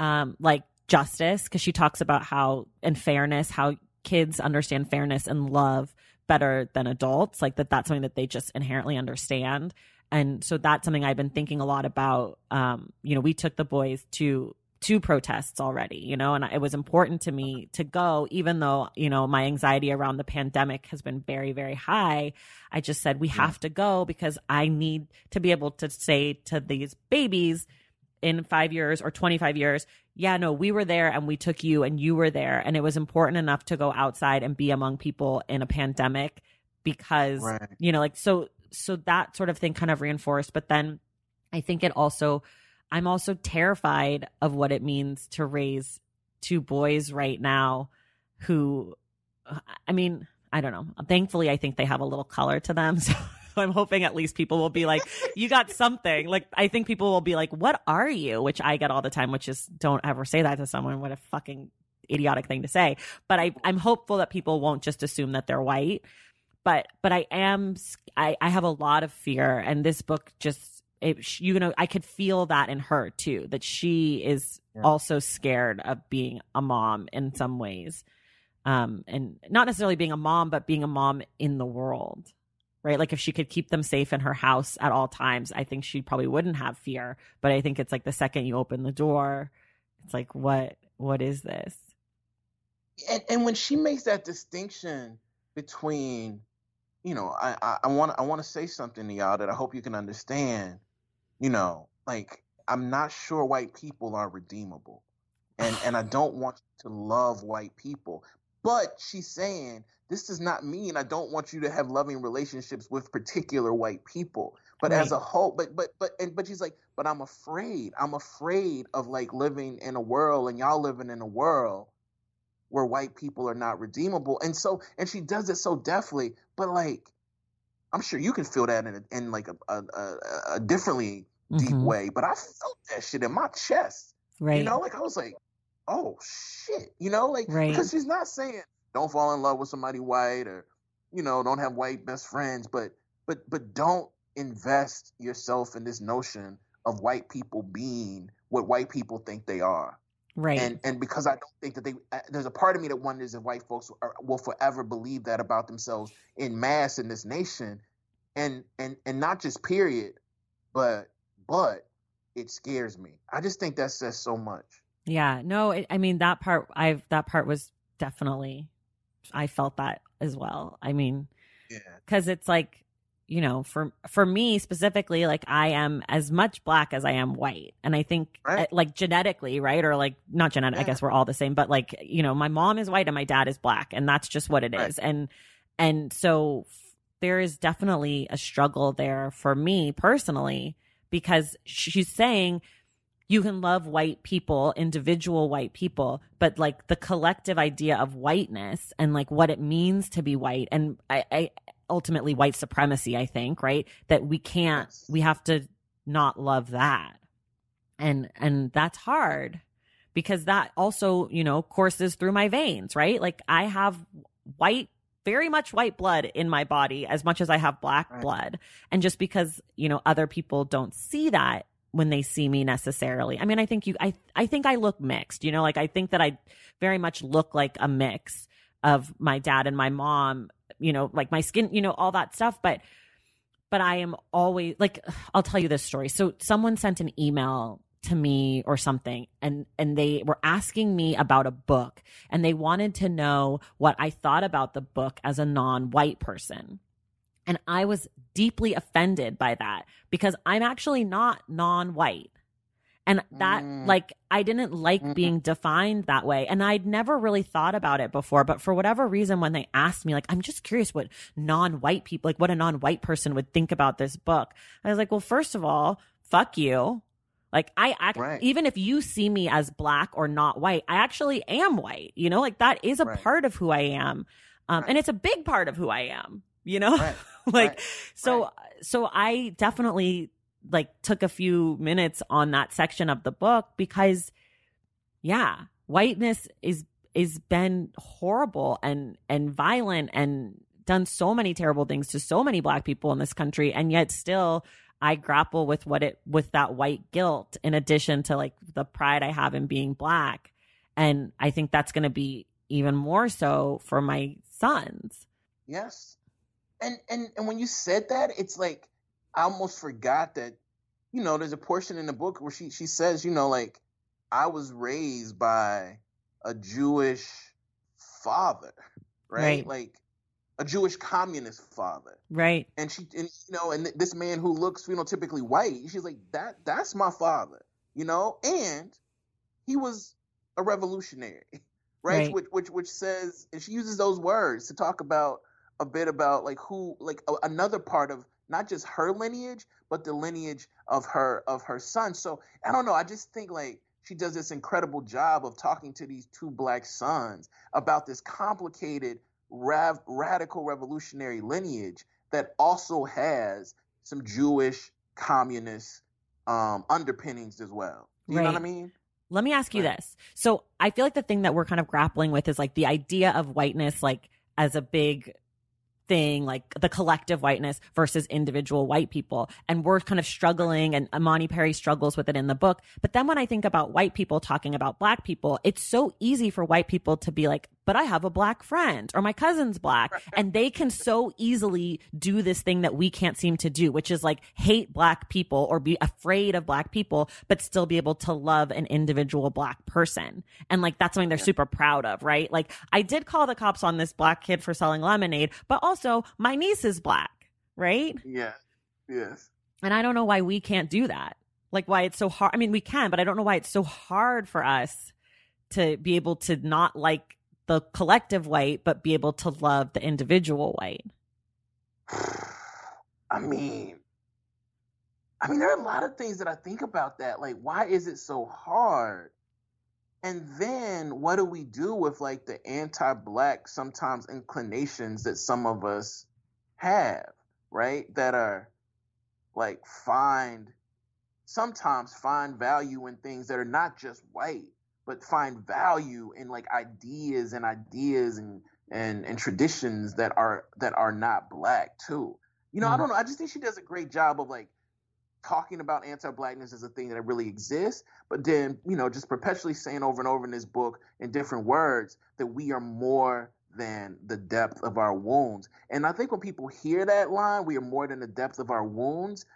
um, like justice, because she talks about how, and fairness, how kids understand fairness and love better than adults, like that that's something that they just inherently understand. And so that's something I've been thinking a lot about. Um, you know, we took the boys to two protests already, you know, and it was important to me to go, even though, you know, my anxiety around the pandemic has been very, very high. I just said, we yeah. have to go because I need to be able to say to these babies in five years or twenty-five years, yeah, no, we were there and we took you and you were there. And it was important enough to go outside and be among people in a pandemic because, right. you know, like, so, so that sort of thing kind of reinforced. But then I think it also, I'm also terrified of what it means to raise two boys right now who, I mean, I don't know. Thankfully, I think they have a little color to them. So I'm hoping at least people will be like, you got something. Like, I think people will be like, what are you? Which I get all the time, which is don't ever say that to someone. What a fucking idiotic thing to say. But I, I'm hopeful that people won't just assume that they're white. But but I am, I, I have a lot of fear. And this book just, it, you know, I could feel that in her too, that she is yeah. also scared of being a mom in some ways. Um, and not necessarily being a mom, but being a mom in the world. Right. Like if she could keep them safe in her house at all times, I think she probably wouldn't have fear. But I think it's like the second you open the door, it's like, what, what is this? And, and when she makes that distinction between, you know, I want I, I want to say something to y'all that I hope you can understand, you know, like I'm not sure white people are redeemable and, and I don't want you to love white people. But she's saying, this does not mean I don't want you to have loving relationships with particular white people. But right. as a whole, but but but and but she's like, but I'm afraid. I'm afraid of like living in a world and y'all living in a world where white people are not redeemable. And so and she does it so deftly. But like, I'm sure you can feel that in, a, in like a, a, a, a differently mm-hmm. deep way. But I felt that shit in my chest. Right. You know, like I was like, oh shit, you know, like right. because she's not saying don't fall in love with somebody white or, you know, don't have white best friends, but but but don't invest yourself in this notion of white people being what white people think they are. Right. And and because I don't think that they, there's a part of me that wonders if white folks are, will forever believe that about themselves in mass in this nation, and and and not just period, but but it scares me. I just think that says so much. Yeah, no, it, I mean, that part, I've, that part was definitely, I felt that as well. I mean, yeah. cause it's like, you know, for, for me specifically, like I am as much black as I am white. And I think right. like genetically, right. Or like not genetic, yeah. I guess we're all the same, but like, you know, my mom is white and my dad is black and that's just what it right. is. And, and so there is definitely a struggle there for me personally, because she's saying, you can love white people, individual white people, but like the collective idea of whiteness and like what it means to be white, and I, I ultimately white supremacy, I think, right? That we can't, we have to not love that. And, and that's hard because that also, you know, courses through my veins, right? Like I have white, very much white blood in my body as much as I have black right. blood. And just because, you know, other people don't see that when they see me necessarily. I mean, I think you, I, I think I look mixed, you know, like I think that I very much look like a mix of my dad and my mom, you know, like my skin, you know, all that stuff. But, but I am always like, I'll tell you this story. So someone sent an email to me or something, and and they were asking me about a book, and they wanted to know what I thought about the book as a non-white person. And I was deeply offended by that because I'm actually not non-white. And that mm. like, I didn't like mm-hmm. being defined that way. And I'd never really thought about it before, but for whatever reason, when they asked me, like, I'm just curious what non-white people, like what a non-white person would think about this book. I was like, well, first of all, fuck you. Like I, act, right. even if you see me as black or not white, I actually am white, you know, like that is a right. part of who I am. Um, right. And it's a big part of who I am, you know, right. like, right. so, right. so I definitely like took a few minutes on that section of the book because yeah, whiteness is, is been horrible and, and violent and done so many terrible things to so many black people in this country. And yet still, I grapple with what it, with that white guilt in addition to like the pride I have in being black. And I think that's going to be even more so for my sons. Yes. And, and, and when you said that, it's like, I almost forgot that, you know, there's a portion in the book where she, she says, you know, like I was raised by a Jewish father, right? right. Like, a Jewish communist father. Right. And she, and, you know, and th- this man who looks, you know, typically white, she's like, that, that's my father, you know, and he was a revolutionary, right? right. Which, which, which says, and she uses those words to talk about a bit about like who, like a, another part of not just her lineage, but the lineage of her, of her son. So I don't know. I just think like she does this incredible job of talking to these two black sons about this complicated Rav, radical revolutionary lineage that also has some Jewish communist um, underpinnings as well. Do you right. know what I mean? Let me ask you right. this. So I feel like the thing that we're kind of grappling with is like the idea of whiteness, like as a big thing, like the collective whiteness versus individual white people. And we're kind of struggling, and Imani Perry struggles with it in the book. But then when I think about white people talking about black people, it's so easy for white people to be like, but I have a black friend or my cousin's black. And they can so easily do this thing that we can't seem to do, which is like hate black people or be afraid of black people, but still be able to love an individual black person. And like, that's something they're super proud of, right? Like I did call the cops on this black kid for selling lemonade, but also So my niece is black, right? Yeah. Yes. And I don't know why we can't do that. Like why it's so hard. I mean, we can, but I don't know why it's so hard for us to be able to not like the collective white, but be able to love the individual white. I mean, I mean, there are a lot of things that I think about that. Like, why is it so hard? And then what do we do with like the anti-black sometimes inclinations that some of us have, right? That are like find, sometimes find value in things that are not just white, but find value in like ideas and ideas and, and, and traditions that are, that are not black too. You know, mm-hmm. I don't know. I just think she does a great job of like, talking about anti-blackness as a thing that really exists, but then, you know, just perpetually saying over and over in this book in different words that we are more than the depth of our wounds. And I think when people hear that line, we are more than the depth of our wounds,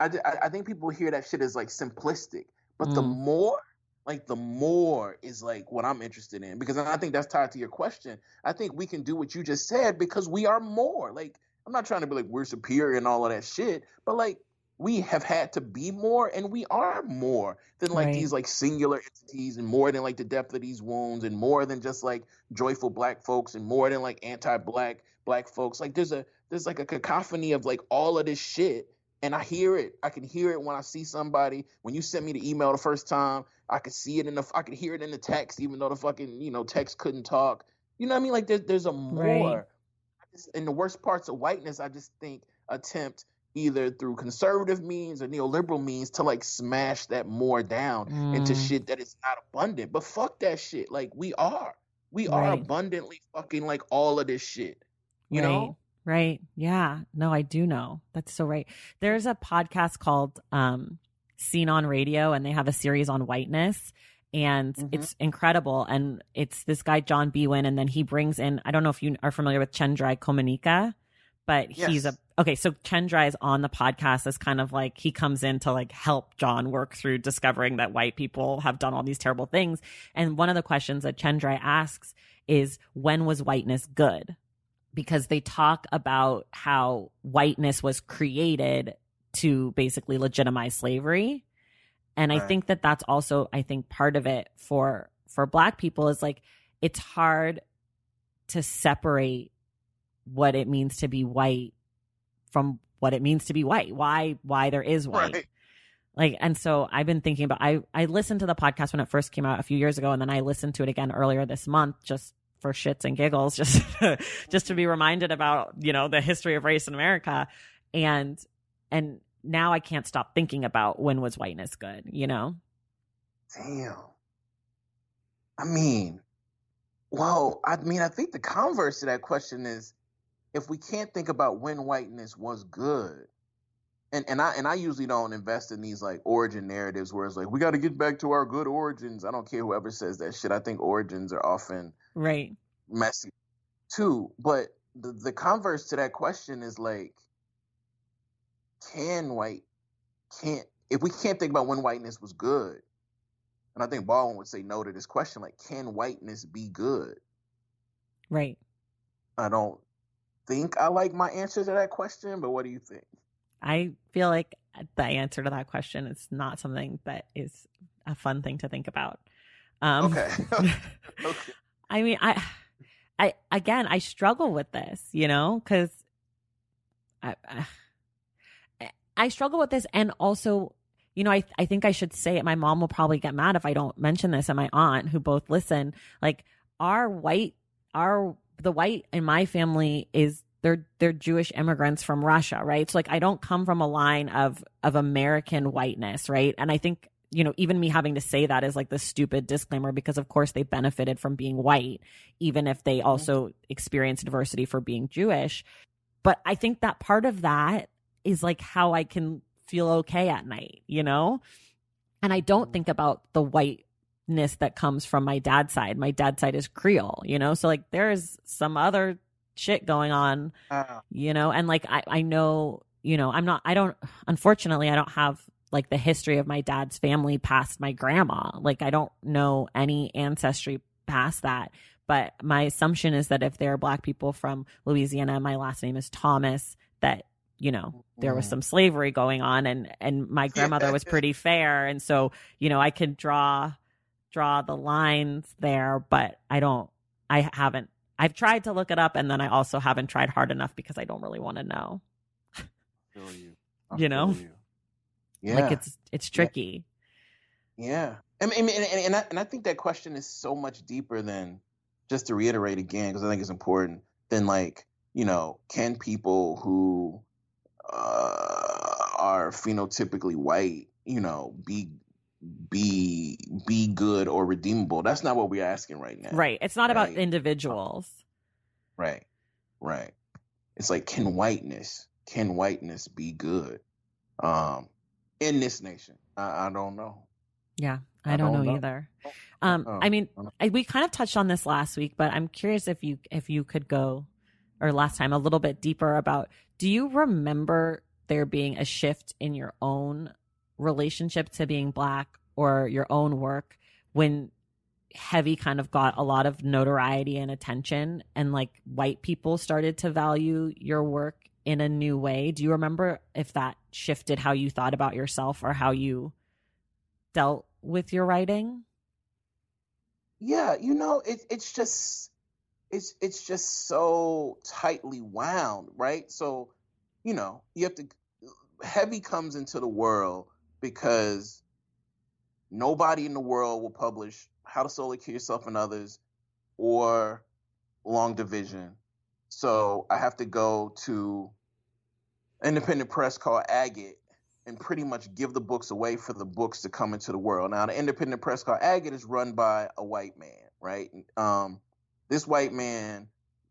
I, I, I think people hear that shit as like simplistic, but mm. the more, like the more is like what I'm interested in, because I think that's tied to your question. I think we can do what you just said because we are more. Like, I'm not trying to be like we're superior and all of that shit, but like, we have had to be more, and we are more than like right. these like singular entities, and more than like the depth of these wounds, and more than just like joyful black folks, and more than like anti-black black folks. Like there's a, there's like a cacophony of like all of this shit And I hear it. I can hear it when I see somebody. When you sent me the email the first time, I could see it in the, I could hear it in the text, even though the fucking, you know, text couldn't talk. You know what I mean? Like there, there's a more. Right. In the worst parts of whiteness, I just think attempt either through conservative means or neoliberal means to like smash that more down mm. into shit that is not abundant. But fuck that shit. Like we are. We right. are abundantly fucking like all of this shit. You right. know? Right. Yeah. No, I do know. That's so right. There's a podcast called um, Seen on Radio, and they have a series on whiteness, and mm-hmm. it's incredible. And it's this guy, John B. Wynn, and then he brings in, I don't know if you are familiar with Chandra Komunika, but yes. he's a, okay, so Chandra is on the podcast as kind of like, he comes in to like help John work through discovering that white people have done all these terrible things. And one of the questions that Chandra asks is, when was whiteness good? Because they talk about how whiteness was created to basically legitimize slavery. And right. I think that that's also, I think part of it for, for Black people is like, it's hard to separate what it means to be white from what it means to be white, why, why there is white. Right. Like, and so I've been thinking about, I, I listened to the podcast when it first came out a few years ago, and then I listened to it again earlier this month, just for shits and giggles, just just to be reminded about, you know, the history of race in America. And and now I can't stop thinking about when was whiteness good, you know? Damn. I mean, well, I mean, I think the converse to that question is, if we can't think about when whiteness was good, and, and I and I usually don't invest in these like origin narratives where it's like, we got to get back to our good origins. I don't care whoever says that shit. I think origins are often right messy too. But the, the converse to that question is like, can white, can't, if we can't think about when whiteness was good, and I think Baldwin would say no to this question, like, can whiteness be good? Right. I don't think I like my answer to that question, but what do you think? I feel like the answer to that question is not something that is a fun thing to think about. Um, okay. okay. I mean, I, I again, I struggle with this, you know, because I, I, I struggle with this, and also, you know, I, I think I should say it. My mom will probably get mad if I don't mention this, and my aunt, who both listen. Like, our white, our the white in my family is. They're they're Jewish immigrants from Russia, right? So like, I don't come from a line of of American whiteness, right? And I think, you know, even me having to say that is like the stupid disclaimer, because of course they benefited from being white, even if they also experienced adversity for being Jewish. But I think that part of that is like how I can feel okay at night, you know? And I don't think about the whiteness that comes from my dad's side. My dad's side is Creole, you know? So like, there is some other shit going on, uh, you know, and like, I, I know, you know, I'm not, I don't, unfortunately, I don't have like the history of my dad's family past my grandma. Like, I don't know any ancestry past that. But my assumption is that if there are Black people from Louisiana, my last name is Thomas, that, you know, there was some slavery going on, and, and my grandmother was pretty fair. And so, you know, I can draw, draw the lines there, but I don't, I haven't, I've tried to look it up, and then I also haven't tried hard enough because I don't really want to know. I feel you. I you know? Feel you. Yeah. Like, it's it's tricky. Yeah. I mean, and, and, and, I, and I think that question is so much deeper than, just to reiterate again, because I think it's important, than like, you know, can people who uh, are phenotypically white, you know, be be be good or redeemable? That's not what we're asking right now. Right. It's not right? about individuals. Right. Right. It's like, can whiteness, can whiteness be good um, in this nation? I, I don't know. Yeah. I, I don't, don't know, know either. Um, oh, I mean, I we kind of touched on this last week, but I'm curious if you, if you could go, or last time, a little bit deeper about, do you remember there being a shift in your own relationship to being Black or your own work when Heavy kind of got a lot of notoriety and attention, and like white people started to value your work in a new way? Do you remember if that shifted how you thought about yourself or how you dealt with your writing? Yeah, you know, it, it's just it's it's just so tightly wound, right? So, you know, you have to Heavy comes into the world because nobody in the world will publish How to Solely Kill Yourself and Others or Long Division. So I have to go to independent press called Agate and pretty much give the books away for the books to come into the world. Now, the independent press called Agate is run by a white man, right? Um, this white man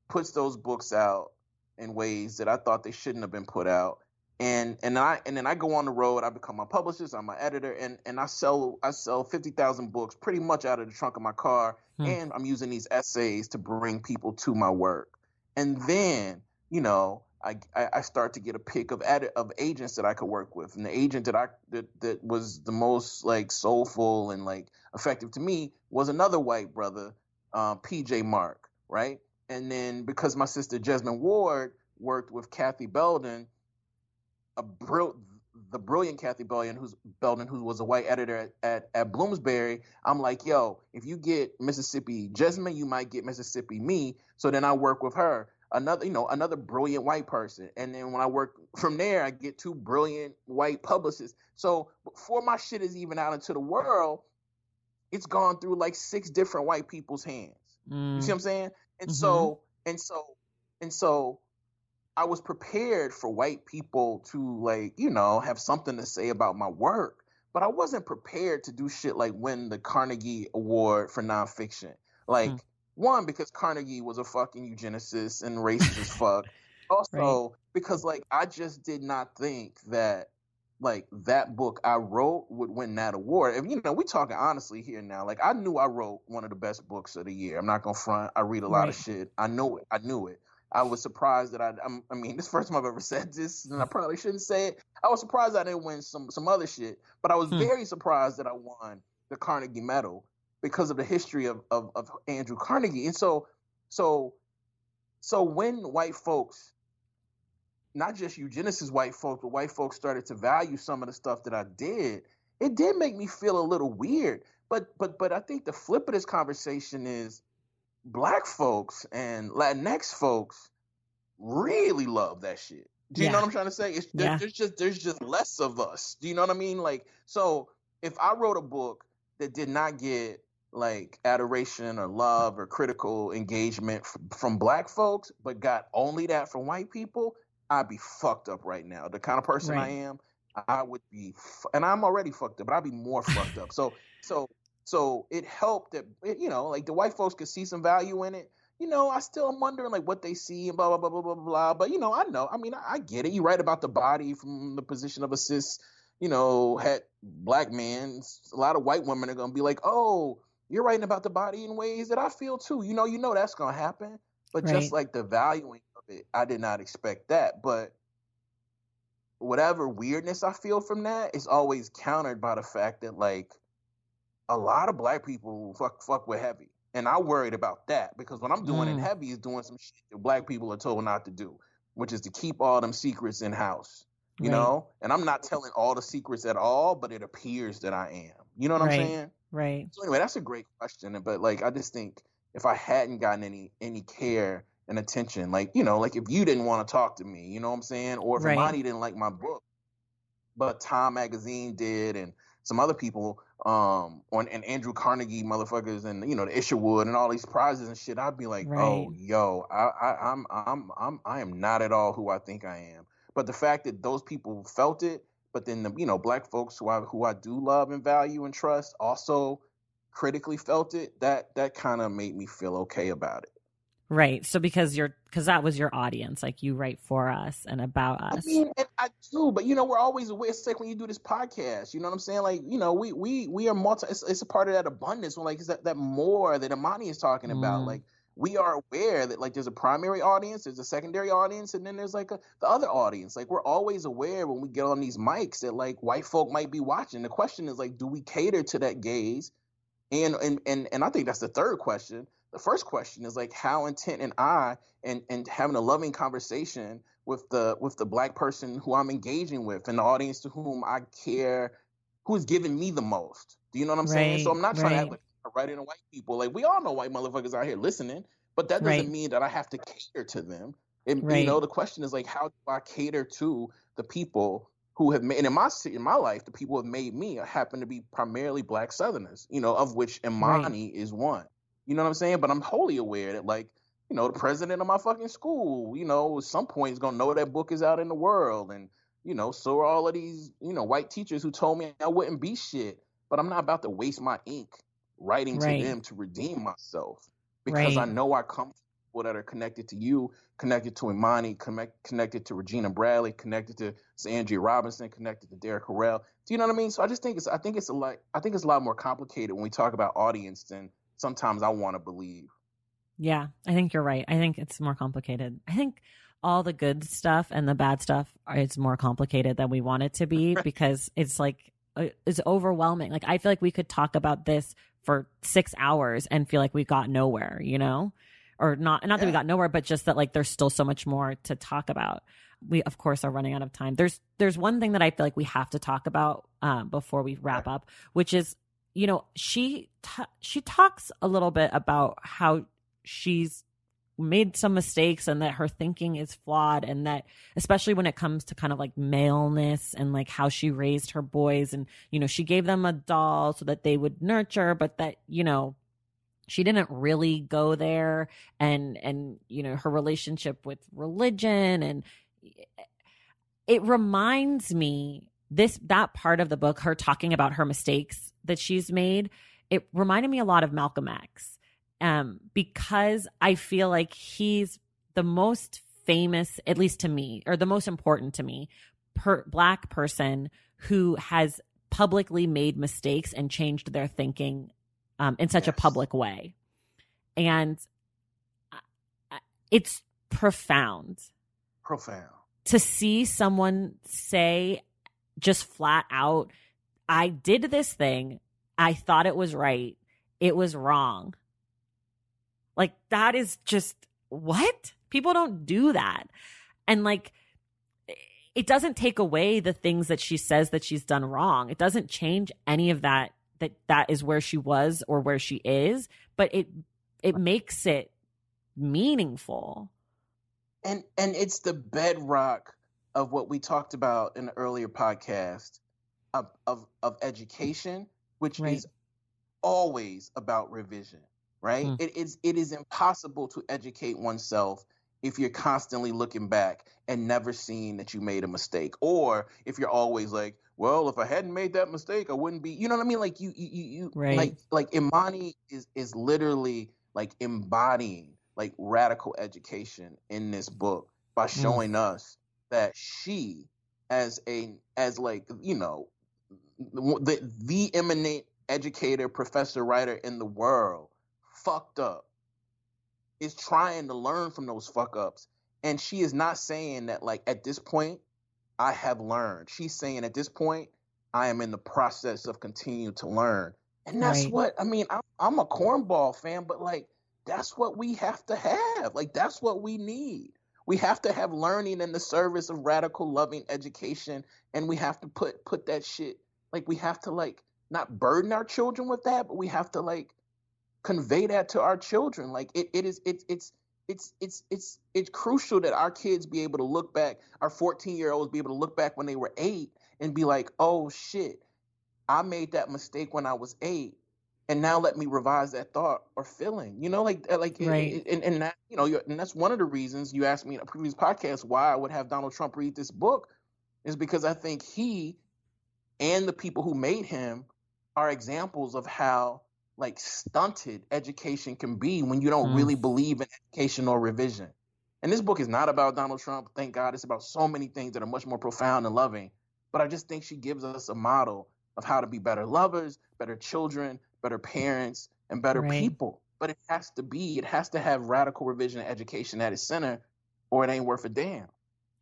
puts those books out in ways that I thought they shouldn't have been put out. And and I and then I go on the road. I become my publisher. I'm my editor, and, and I sell I sell fifty thousand books pretty much out of the trunk of my car. Hmm. And I'm using these essays to bring people to my work. And then you know I I start to get a pick of ad, of agents that I could work with. And the agent that I that, that was the most like soulful and like effective to me was another white brother, uh, P J. Mark, right? And then because my sister Jesmyn Ward worked with Kathy Belden. A bro- the brilliant Kathy Belden, who's Belden, who was a white editor at, at, at Bloomsbury. I'm like, yo, if you get Mississippi Jesmyn, you might get Mississippi me. So then I work with her, another, you know, another brilliant white person. And then when I work from there, I get two brilliant white publicists. So before my shit is even out into the world, it's gone through like six different white people's hands. Mm. You see what I'm saying? And mm-hmm. so, and so, and so. I was prepared for white people to, like, you know, have something to say about my work, but I wasn't prepared to do shit like win the Carnegie Award for nonfiction. Like, mm. one, because Carnegie was a fucking eugenicist and racist as fuck. Also, right. because, like, I just did not think that, like, that book I wrote would win that award. And, you know, we're talking honestly here now. Like, I knew I wrote one of the best books of the year. I'm not going to front. I read a lot right. of shit. I know it. I knew it. I was surprised that I, I'm, I mean, this is the first time I've ever said this, and I probably shouldn't say it. I was surprised I didn't win some, some other shit, but I was hmm. very surprised that I won the Carnegie Medal because of the history of, of, of Andrew Carnegie. And so, so, so when white folks, not just eugenicists white folks, but white folks started to value some of the stuff that I did, it did make me feel a little weird. But, but, but I think the flip of this conversation is, Black folks and Latinx folks really love that shit. Do you yeah. know what I'm trying to say? It's there, yeah. there's just there's just less of us. Do you know what I mean? Like, so if I wrote a book that did not get like adoration or love or critical engagement f- from Black folks, but got only that from white people, I'd be fucked up right now. The kind of person right. I am, I would be, f- and I'm already fucked up, but I'd be more fucked up. So, so. So it helped that, you know, like the white folks could see some value in it. You know, I still am wondering like what they see and blah, blah, blah, blah, blah, blah. But, you know, I know. I mean, I, I get it. You write about the body from the position of a cis, you know, het Black man. A lot of white women are going to be like, oh, you're writing about the body in ways that I feel too. You know, you know that's going to happen. But right. just like the valuing of it, I did not expect that. But whatever weirdness I feel from that is always countered by the fact that like, a lot of Black people fuck fuck with Heavy. And I worried about that because what I'm doing mm. in Heavy is doing some shit that Black people are told not to do, which is to keep all them secrets in-house, you right. know? And I'm not telling all the secrets at all, but it appears that I am. You know what right. I'm saying? Right. So anyway, that's a great question. But, like, I just think if I hadn't gotten any any care and attention, like, you know, like if you didn't want to talk to me, you know what I'm saying? Or if right. Imani didn't like my book, but Time Magazine did and some other people – um on and Andrew Carnegie motherfuckers and you know the Isherwood and all these prizes and shit, I'd be like right. oh yo I, I I'm I'm I'm I am not at all who I think I am. But the fact that those people felt it, but then the you know Black folks who I who I do love and value and trust also critically felt it, that that kind of made me feel okay about it. Right. So because you're because that was your audience, like you write for us and about us. I mean, and I do, but you know, we're always aware. It's like when you do this podcast, you know what I'm saying? Like, you know, we we we are multi. It's, it's a part of that abundance. When like it's that, that more that Imani is talking about. Mm. Like we are aware that like there's a primary audience, there's a secondary audience, and then there's like a, the other audience. Like we're always aware when we get on these mics that like white folk might be watching. The question is like, do we cater to that gaze? And and and and I think that's the third question. The first question is like how intent am I and and having a loving conversation with the with the Black person who I'm engaging with and the audience to whom I care, who's giving me the most. Do you know what I'm right, saying? So I'm not trying right. to have like writing to white people. Like we all know white motherfuckers out here listening, but that doesn't right. mean that I have to cater to them. And right. you know, the question is like how do I cater to the people who have made, and in my in my life, the people who have made me happen to be primarily Black Southerners, you know, of which Imani right. is one. You know what I'm saying? But I'm wholly aware that, like, you know, the president of my fucking school, you know, at some point is gonna know that book is out in the world, and you know, so are all of these, you know, white teachers who told me I wouldn't be shit. But I'm not about to waste my ink writing right. to them to redeem myself, because right. I know I come from people that are connected to you, connected to Imani, connect, connected to Regina Bradley, connected to Andrea Robinson, connected to Derek Harrell. Do you know what I mean? So I just think it's I think it's a lot I think it's a lot more complicated when we talk about audience than sometimes I want to believe. Yeah, I think you're right. I think it's more complicated. I think all the good stuff and the bad stuff is more complicated than we want it to be, because it's like, it's overwhelming. Like, I feel like we could talk about this for six hours and feel like we got nowhere, you know, or not, not that yeah. we got nowhere, but just that, like, there's still so much more to talk about. We, of course, are running out of time. There's, there's one thing that I feel like we have to talk about um, before we wrap right. up, which is, you know, she, t- she talks a little bit about how she's made some mistakes and that her thinking is flawed, and that especially when it comes to kind of like maleness and like how she raised her boys, and, you know, she gave them a doll so that they would nurture, but that, you know, she didn't really go there, and, and, you know, her relationship with religion. And it reminds me this, that part of the book, her talking about her mistakes that she's made, it reminded me a lot of Malcolm X. Um, because I feel like he's the most famous, at least to me, or the most important to me, per- Black person who has publicly made mistakes and changed their thinking um, in such yes. a public way. And it's profound. Profound. To see someone say just flat out, I did this thing, I thought it was right, it was wrong. Like, that is just, what? People don't do that. And, like, it doesn't take away the things that she says that she's done wrong. It doesn't change any of that, that that is where she was or where she is, but it it makes it meaningful. And and it's the bedrock of what we talked about in the earlier podcast of of, of education, which right. is always about revision. Right? Mm. It is it is impossible to educate oneself if you're constantly looking back and never seeing that you made a mistake, or if you're always like, well, if I hadn't made that mistake, I wouldn't be. You know what I mean? Like you, you, you right. like like Imani is is literally like embodying like radical education in this book by showing mm. us that she, as a as like you know the the eminent educator, professor, writer in the world, fucked up, is trying to learn from those fuck ups. And she is not saying that, like, at this point I have learned. She's saying, at this point I am in the process of continuing to learn. And that's right. what I mean. I'm, I'm a cornball fan, but like, that's what we have to have. Like, that's what we need. We have to have learning in the service of radical, loving education. And we have to put put that shit, like, we have to, like, not burden our children with that, but we have to, like, convey that to our children. Like, it, it is, it's, it's, it's, it's, it's, it's crucial that our kids be able to look back, our fourteen year olds be able to look back when they were eight and be like, oh shit, I made that mistake when I was eight. And now let me revise that thought or feeling, you know, like, like, right. it, it, and, and that, you know, you're, and that's one of the reasons you asked me in a previous podcast why I would have Donald Trump read this book, is because I think he and the people who made him are examples of how, like, stunted education can be when you don't mm. really believe in education or revision. And this book is not about Donald Trump. Thank God. It's about so many things that are much more profound and loving. But I just think she gives us a model of how to be better lovers, better children, better parents, and better right. people. But it has to be, it has to have radical revision and education at its center, or it ain't worth a damn.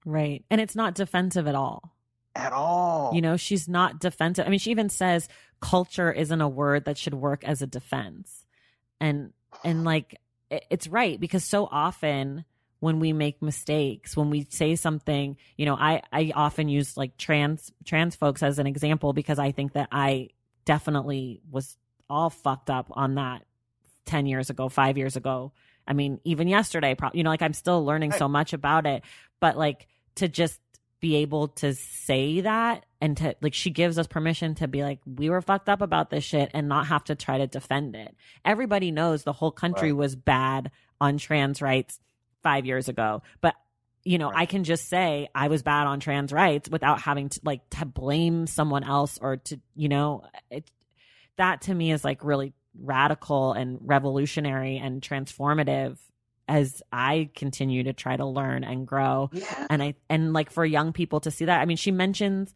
Right. And it's not defensive at all. At all. You know, she's not defensive. I mean, she even says culture isn't a word that should work as a defense. And, and like, it's right, because so often when we make mistakes, when we say something, you know, I, I often use like trans, trans folks as an example, because I think that I definitely was all fucked up on that ten years ago, five years ago. I mean, even yesterday, probably, you know, like, I'm still learning so much about it, but like, to just be able to say that and to, like, she gives us permission to be like, we were fucked up about this shit and not have to try to defend it. Everybody knows the whole country right. was bad on trans rights five years ago. But, you know, right. I can just say I was bad on trans rights without having to, like, to blame someone else or to, you know, it, that to me is, like, really radical and revolutionary and transformative as I continue to try to learn and grow. Yeah. And I, and like for young people to see that, I mean, she mentions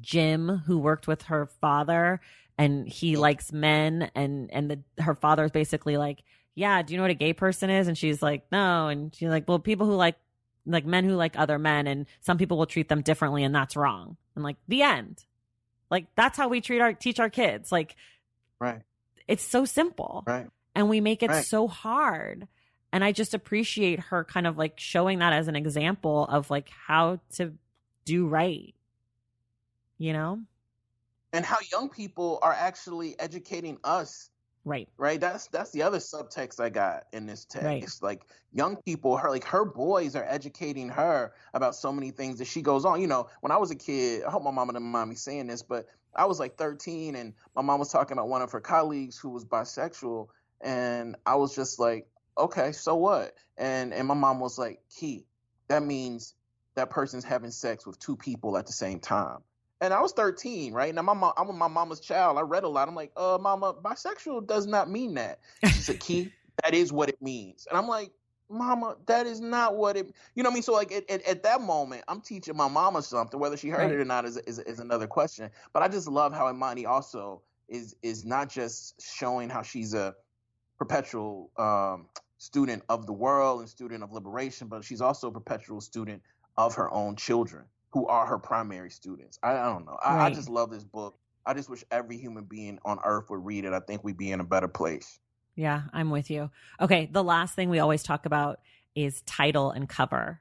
Jim, who worked with her father, and he likes men, and, and the, her father's basically like, yeah, do you know what a gay person is? And she's like, no. And she's like, well, people who like, like men who like other men, and some people will treat them differently, and that's wrong. And like the end, like, that's how we treat our, teach our kids. Like, right. It's so simple. Right. And we make it right. so hard. And I just appreciate her kind of like showing that as an example of like how to do right, you know? And how young people are actually educating us. Right. Right. That's that's the other subtext I got in this text. Right. Like young people, her like her boys are educating her about so many things that she goes on. You know, when I was a kid, I hope my mama didn't mind me saying this, but I was like thirteen and my mom was talking about one of her colleagues who was bisexual. And I was just like, okay, so what? And and my mom was like, Key, that means that person's having sex with two people at the same time. And I was thirteen, right? Now, my mom, I'm my mama's child. I read a lot. I'm like, uh, mama, bisexual does not mean that. She said, Key, that is what it means. And I'm like, mama, that is not what it, you know what I mean? So like at, at, at that moment, I'm teaching my mama something, whether she heard right. it or not is, is is another question. But I just love how Imani also is is not just showing how she's a perpetual um, student of the world and student of liberation, but she's also a perpetual student of her own children who are her primary students. I, I don't know. I, right. I just love this book. I just wish every human being on earth would read it. I think we'd be in a better place. Yeah, I'm with you. Okay. The last thing we always talk about is title and cover.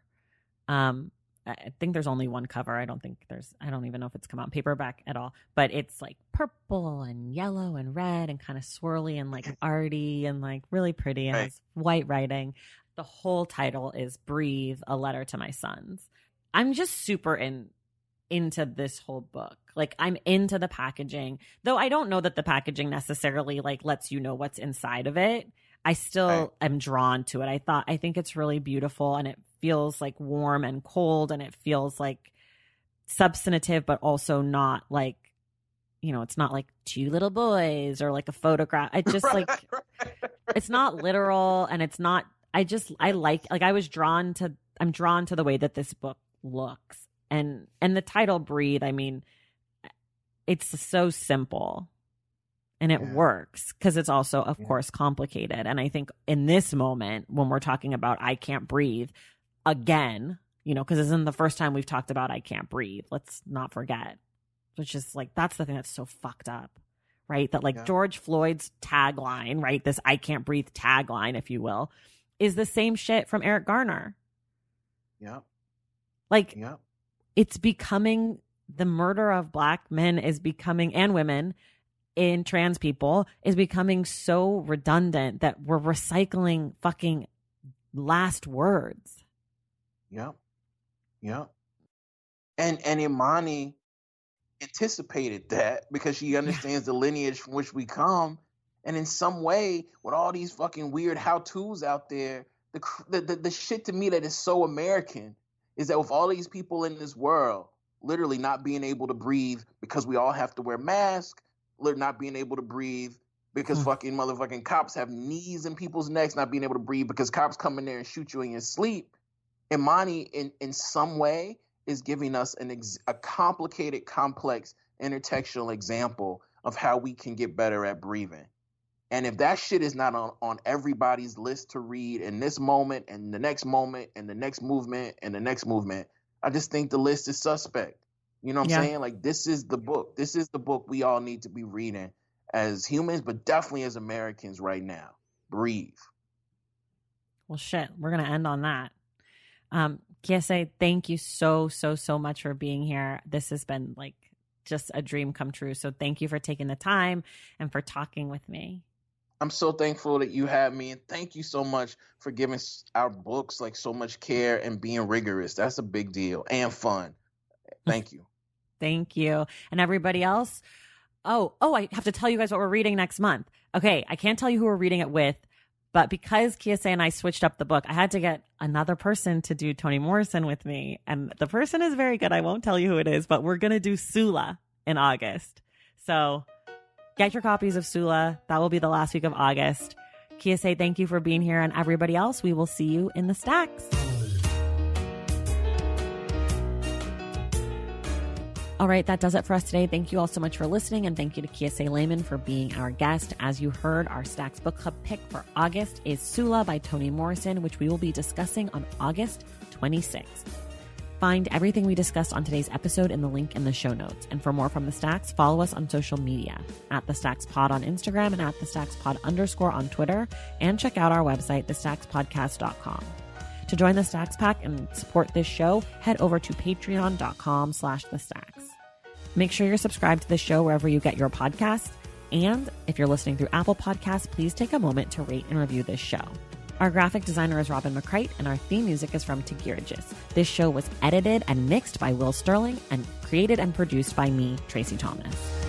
Um, I think there's only one cover. I don't think there's, I don't even know if it's come out in paperback at all, but it's like purple and yellow and red and kind of swirly and like arty and like really pretty and right. it's white writing. The whole title is Breathe, A Letter to My Sons. I'm just super in, into this whole book. Like I'm into the packaging, though I don't know that the packaging necessarily like lets you know what's inside of it. I still right. am drawn to it. I thought, I think it's really beautiful, and it feels like warm and cold, and it feels like substantive, but also not like, you know, it's not like two little boys or like a photograph. I just right, like, right. it's not literal, and it's not, I just, I like, like I was drawn to, I'm drawn to the way that this book looks, and, and the title Breathe. I mean, it's so simple. And it yeah. works because it's also, of yeah. course, complicated. And I think in this moment when we're talking about I can't breathe again, you know, because this isn't the first time we've talked about I can't breathe. Let's not forget. Which is like, that's the thing that's so fucked up, right? That like yeah. George Floyd's tagline, right? This I can't breathe tagline, if you will, is the same shit from Eric Garner. Yeah. Like yeah. it's becoming, the murder of Black men is becoming, and women, in trans people, is becoming so redundant that we're recycling fucking last words. Yeah. Yeah. And and Imani anticipated that because she understands the lineage from which we come. And in some way, with all these fucking weird how-tos out there, the the, the, the shit to me that is so American is that with all these people in this world literally not being able to breathe because we all have to wear masks, not being able to breathe because mm. fucking motherfucking cops have knees in people's necks, not being able to breathe because cops come in there and shoot you in your sleep. Imani, in, in some way, is giving us an ex- a complicated, complex, intertextual example of how we can get better at breathing. And if that shit is not on, on everybody's list to read in this moment and the next moment and the next movement and the next movement, I just think the list is suspect. You know what I'm yeah. saying? Like, this is the book. This is the book we all need to be reading as humans, but definitely as Americans right now. Breathe. Well, shit. We're going to end on that. Um, Kiese, thank you so, so, so much for being here. This has been, like, just a dream come true. So thank you for taking the time and for talking with me. I'm so thankful that you had me, and thank you so much for giving our books like so much care and being rigorous. That's a big deal, and fun. Thank you. Thank you. And everybody else. Oh, oh, I have to tell you guys what we're reading next month. Okay. I can't tell you who we're reading it with, but because Kiese and I switched up the book, I had to get another person to do Toni Morrison with me. And the person is very good. I won't tell you who it is, but we're going to do Sula in August. So get your copies of Sula. That will be the last week of August. Kiese, thank you for being here. And everybody else, we will see you in the stacks. All right, that does it for us today. Thank you all so much for listening, and thank you to Kiese Laymon for being our guest. As you heard, our Stacks Book Club pick for August is Sula by Toni Morrison, which we will be discussing on August twenty-sixth. Find everything we discussed on today's episode in the link in the show notes. And for more from The Stacks, follow us on social media, at The Stacks Pod on Instagram and at The Stacks Pod underscore on Twitter, and check out our website, the stacks podcast dot com. To join The Stacks Pack and support this show, head over to patreon dot com slash the stacks. Make sure you're subscribed to the show wherever you get your podcasts. And if you're listening through Apple Podcasts, please take a moment to rate and review this show. Our graphic designer is Robin McCrite, and our theme music is from Tegirgis. This show was edited and mixed by Will Sterling and created and produced by me, Tracy Thomas.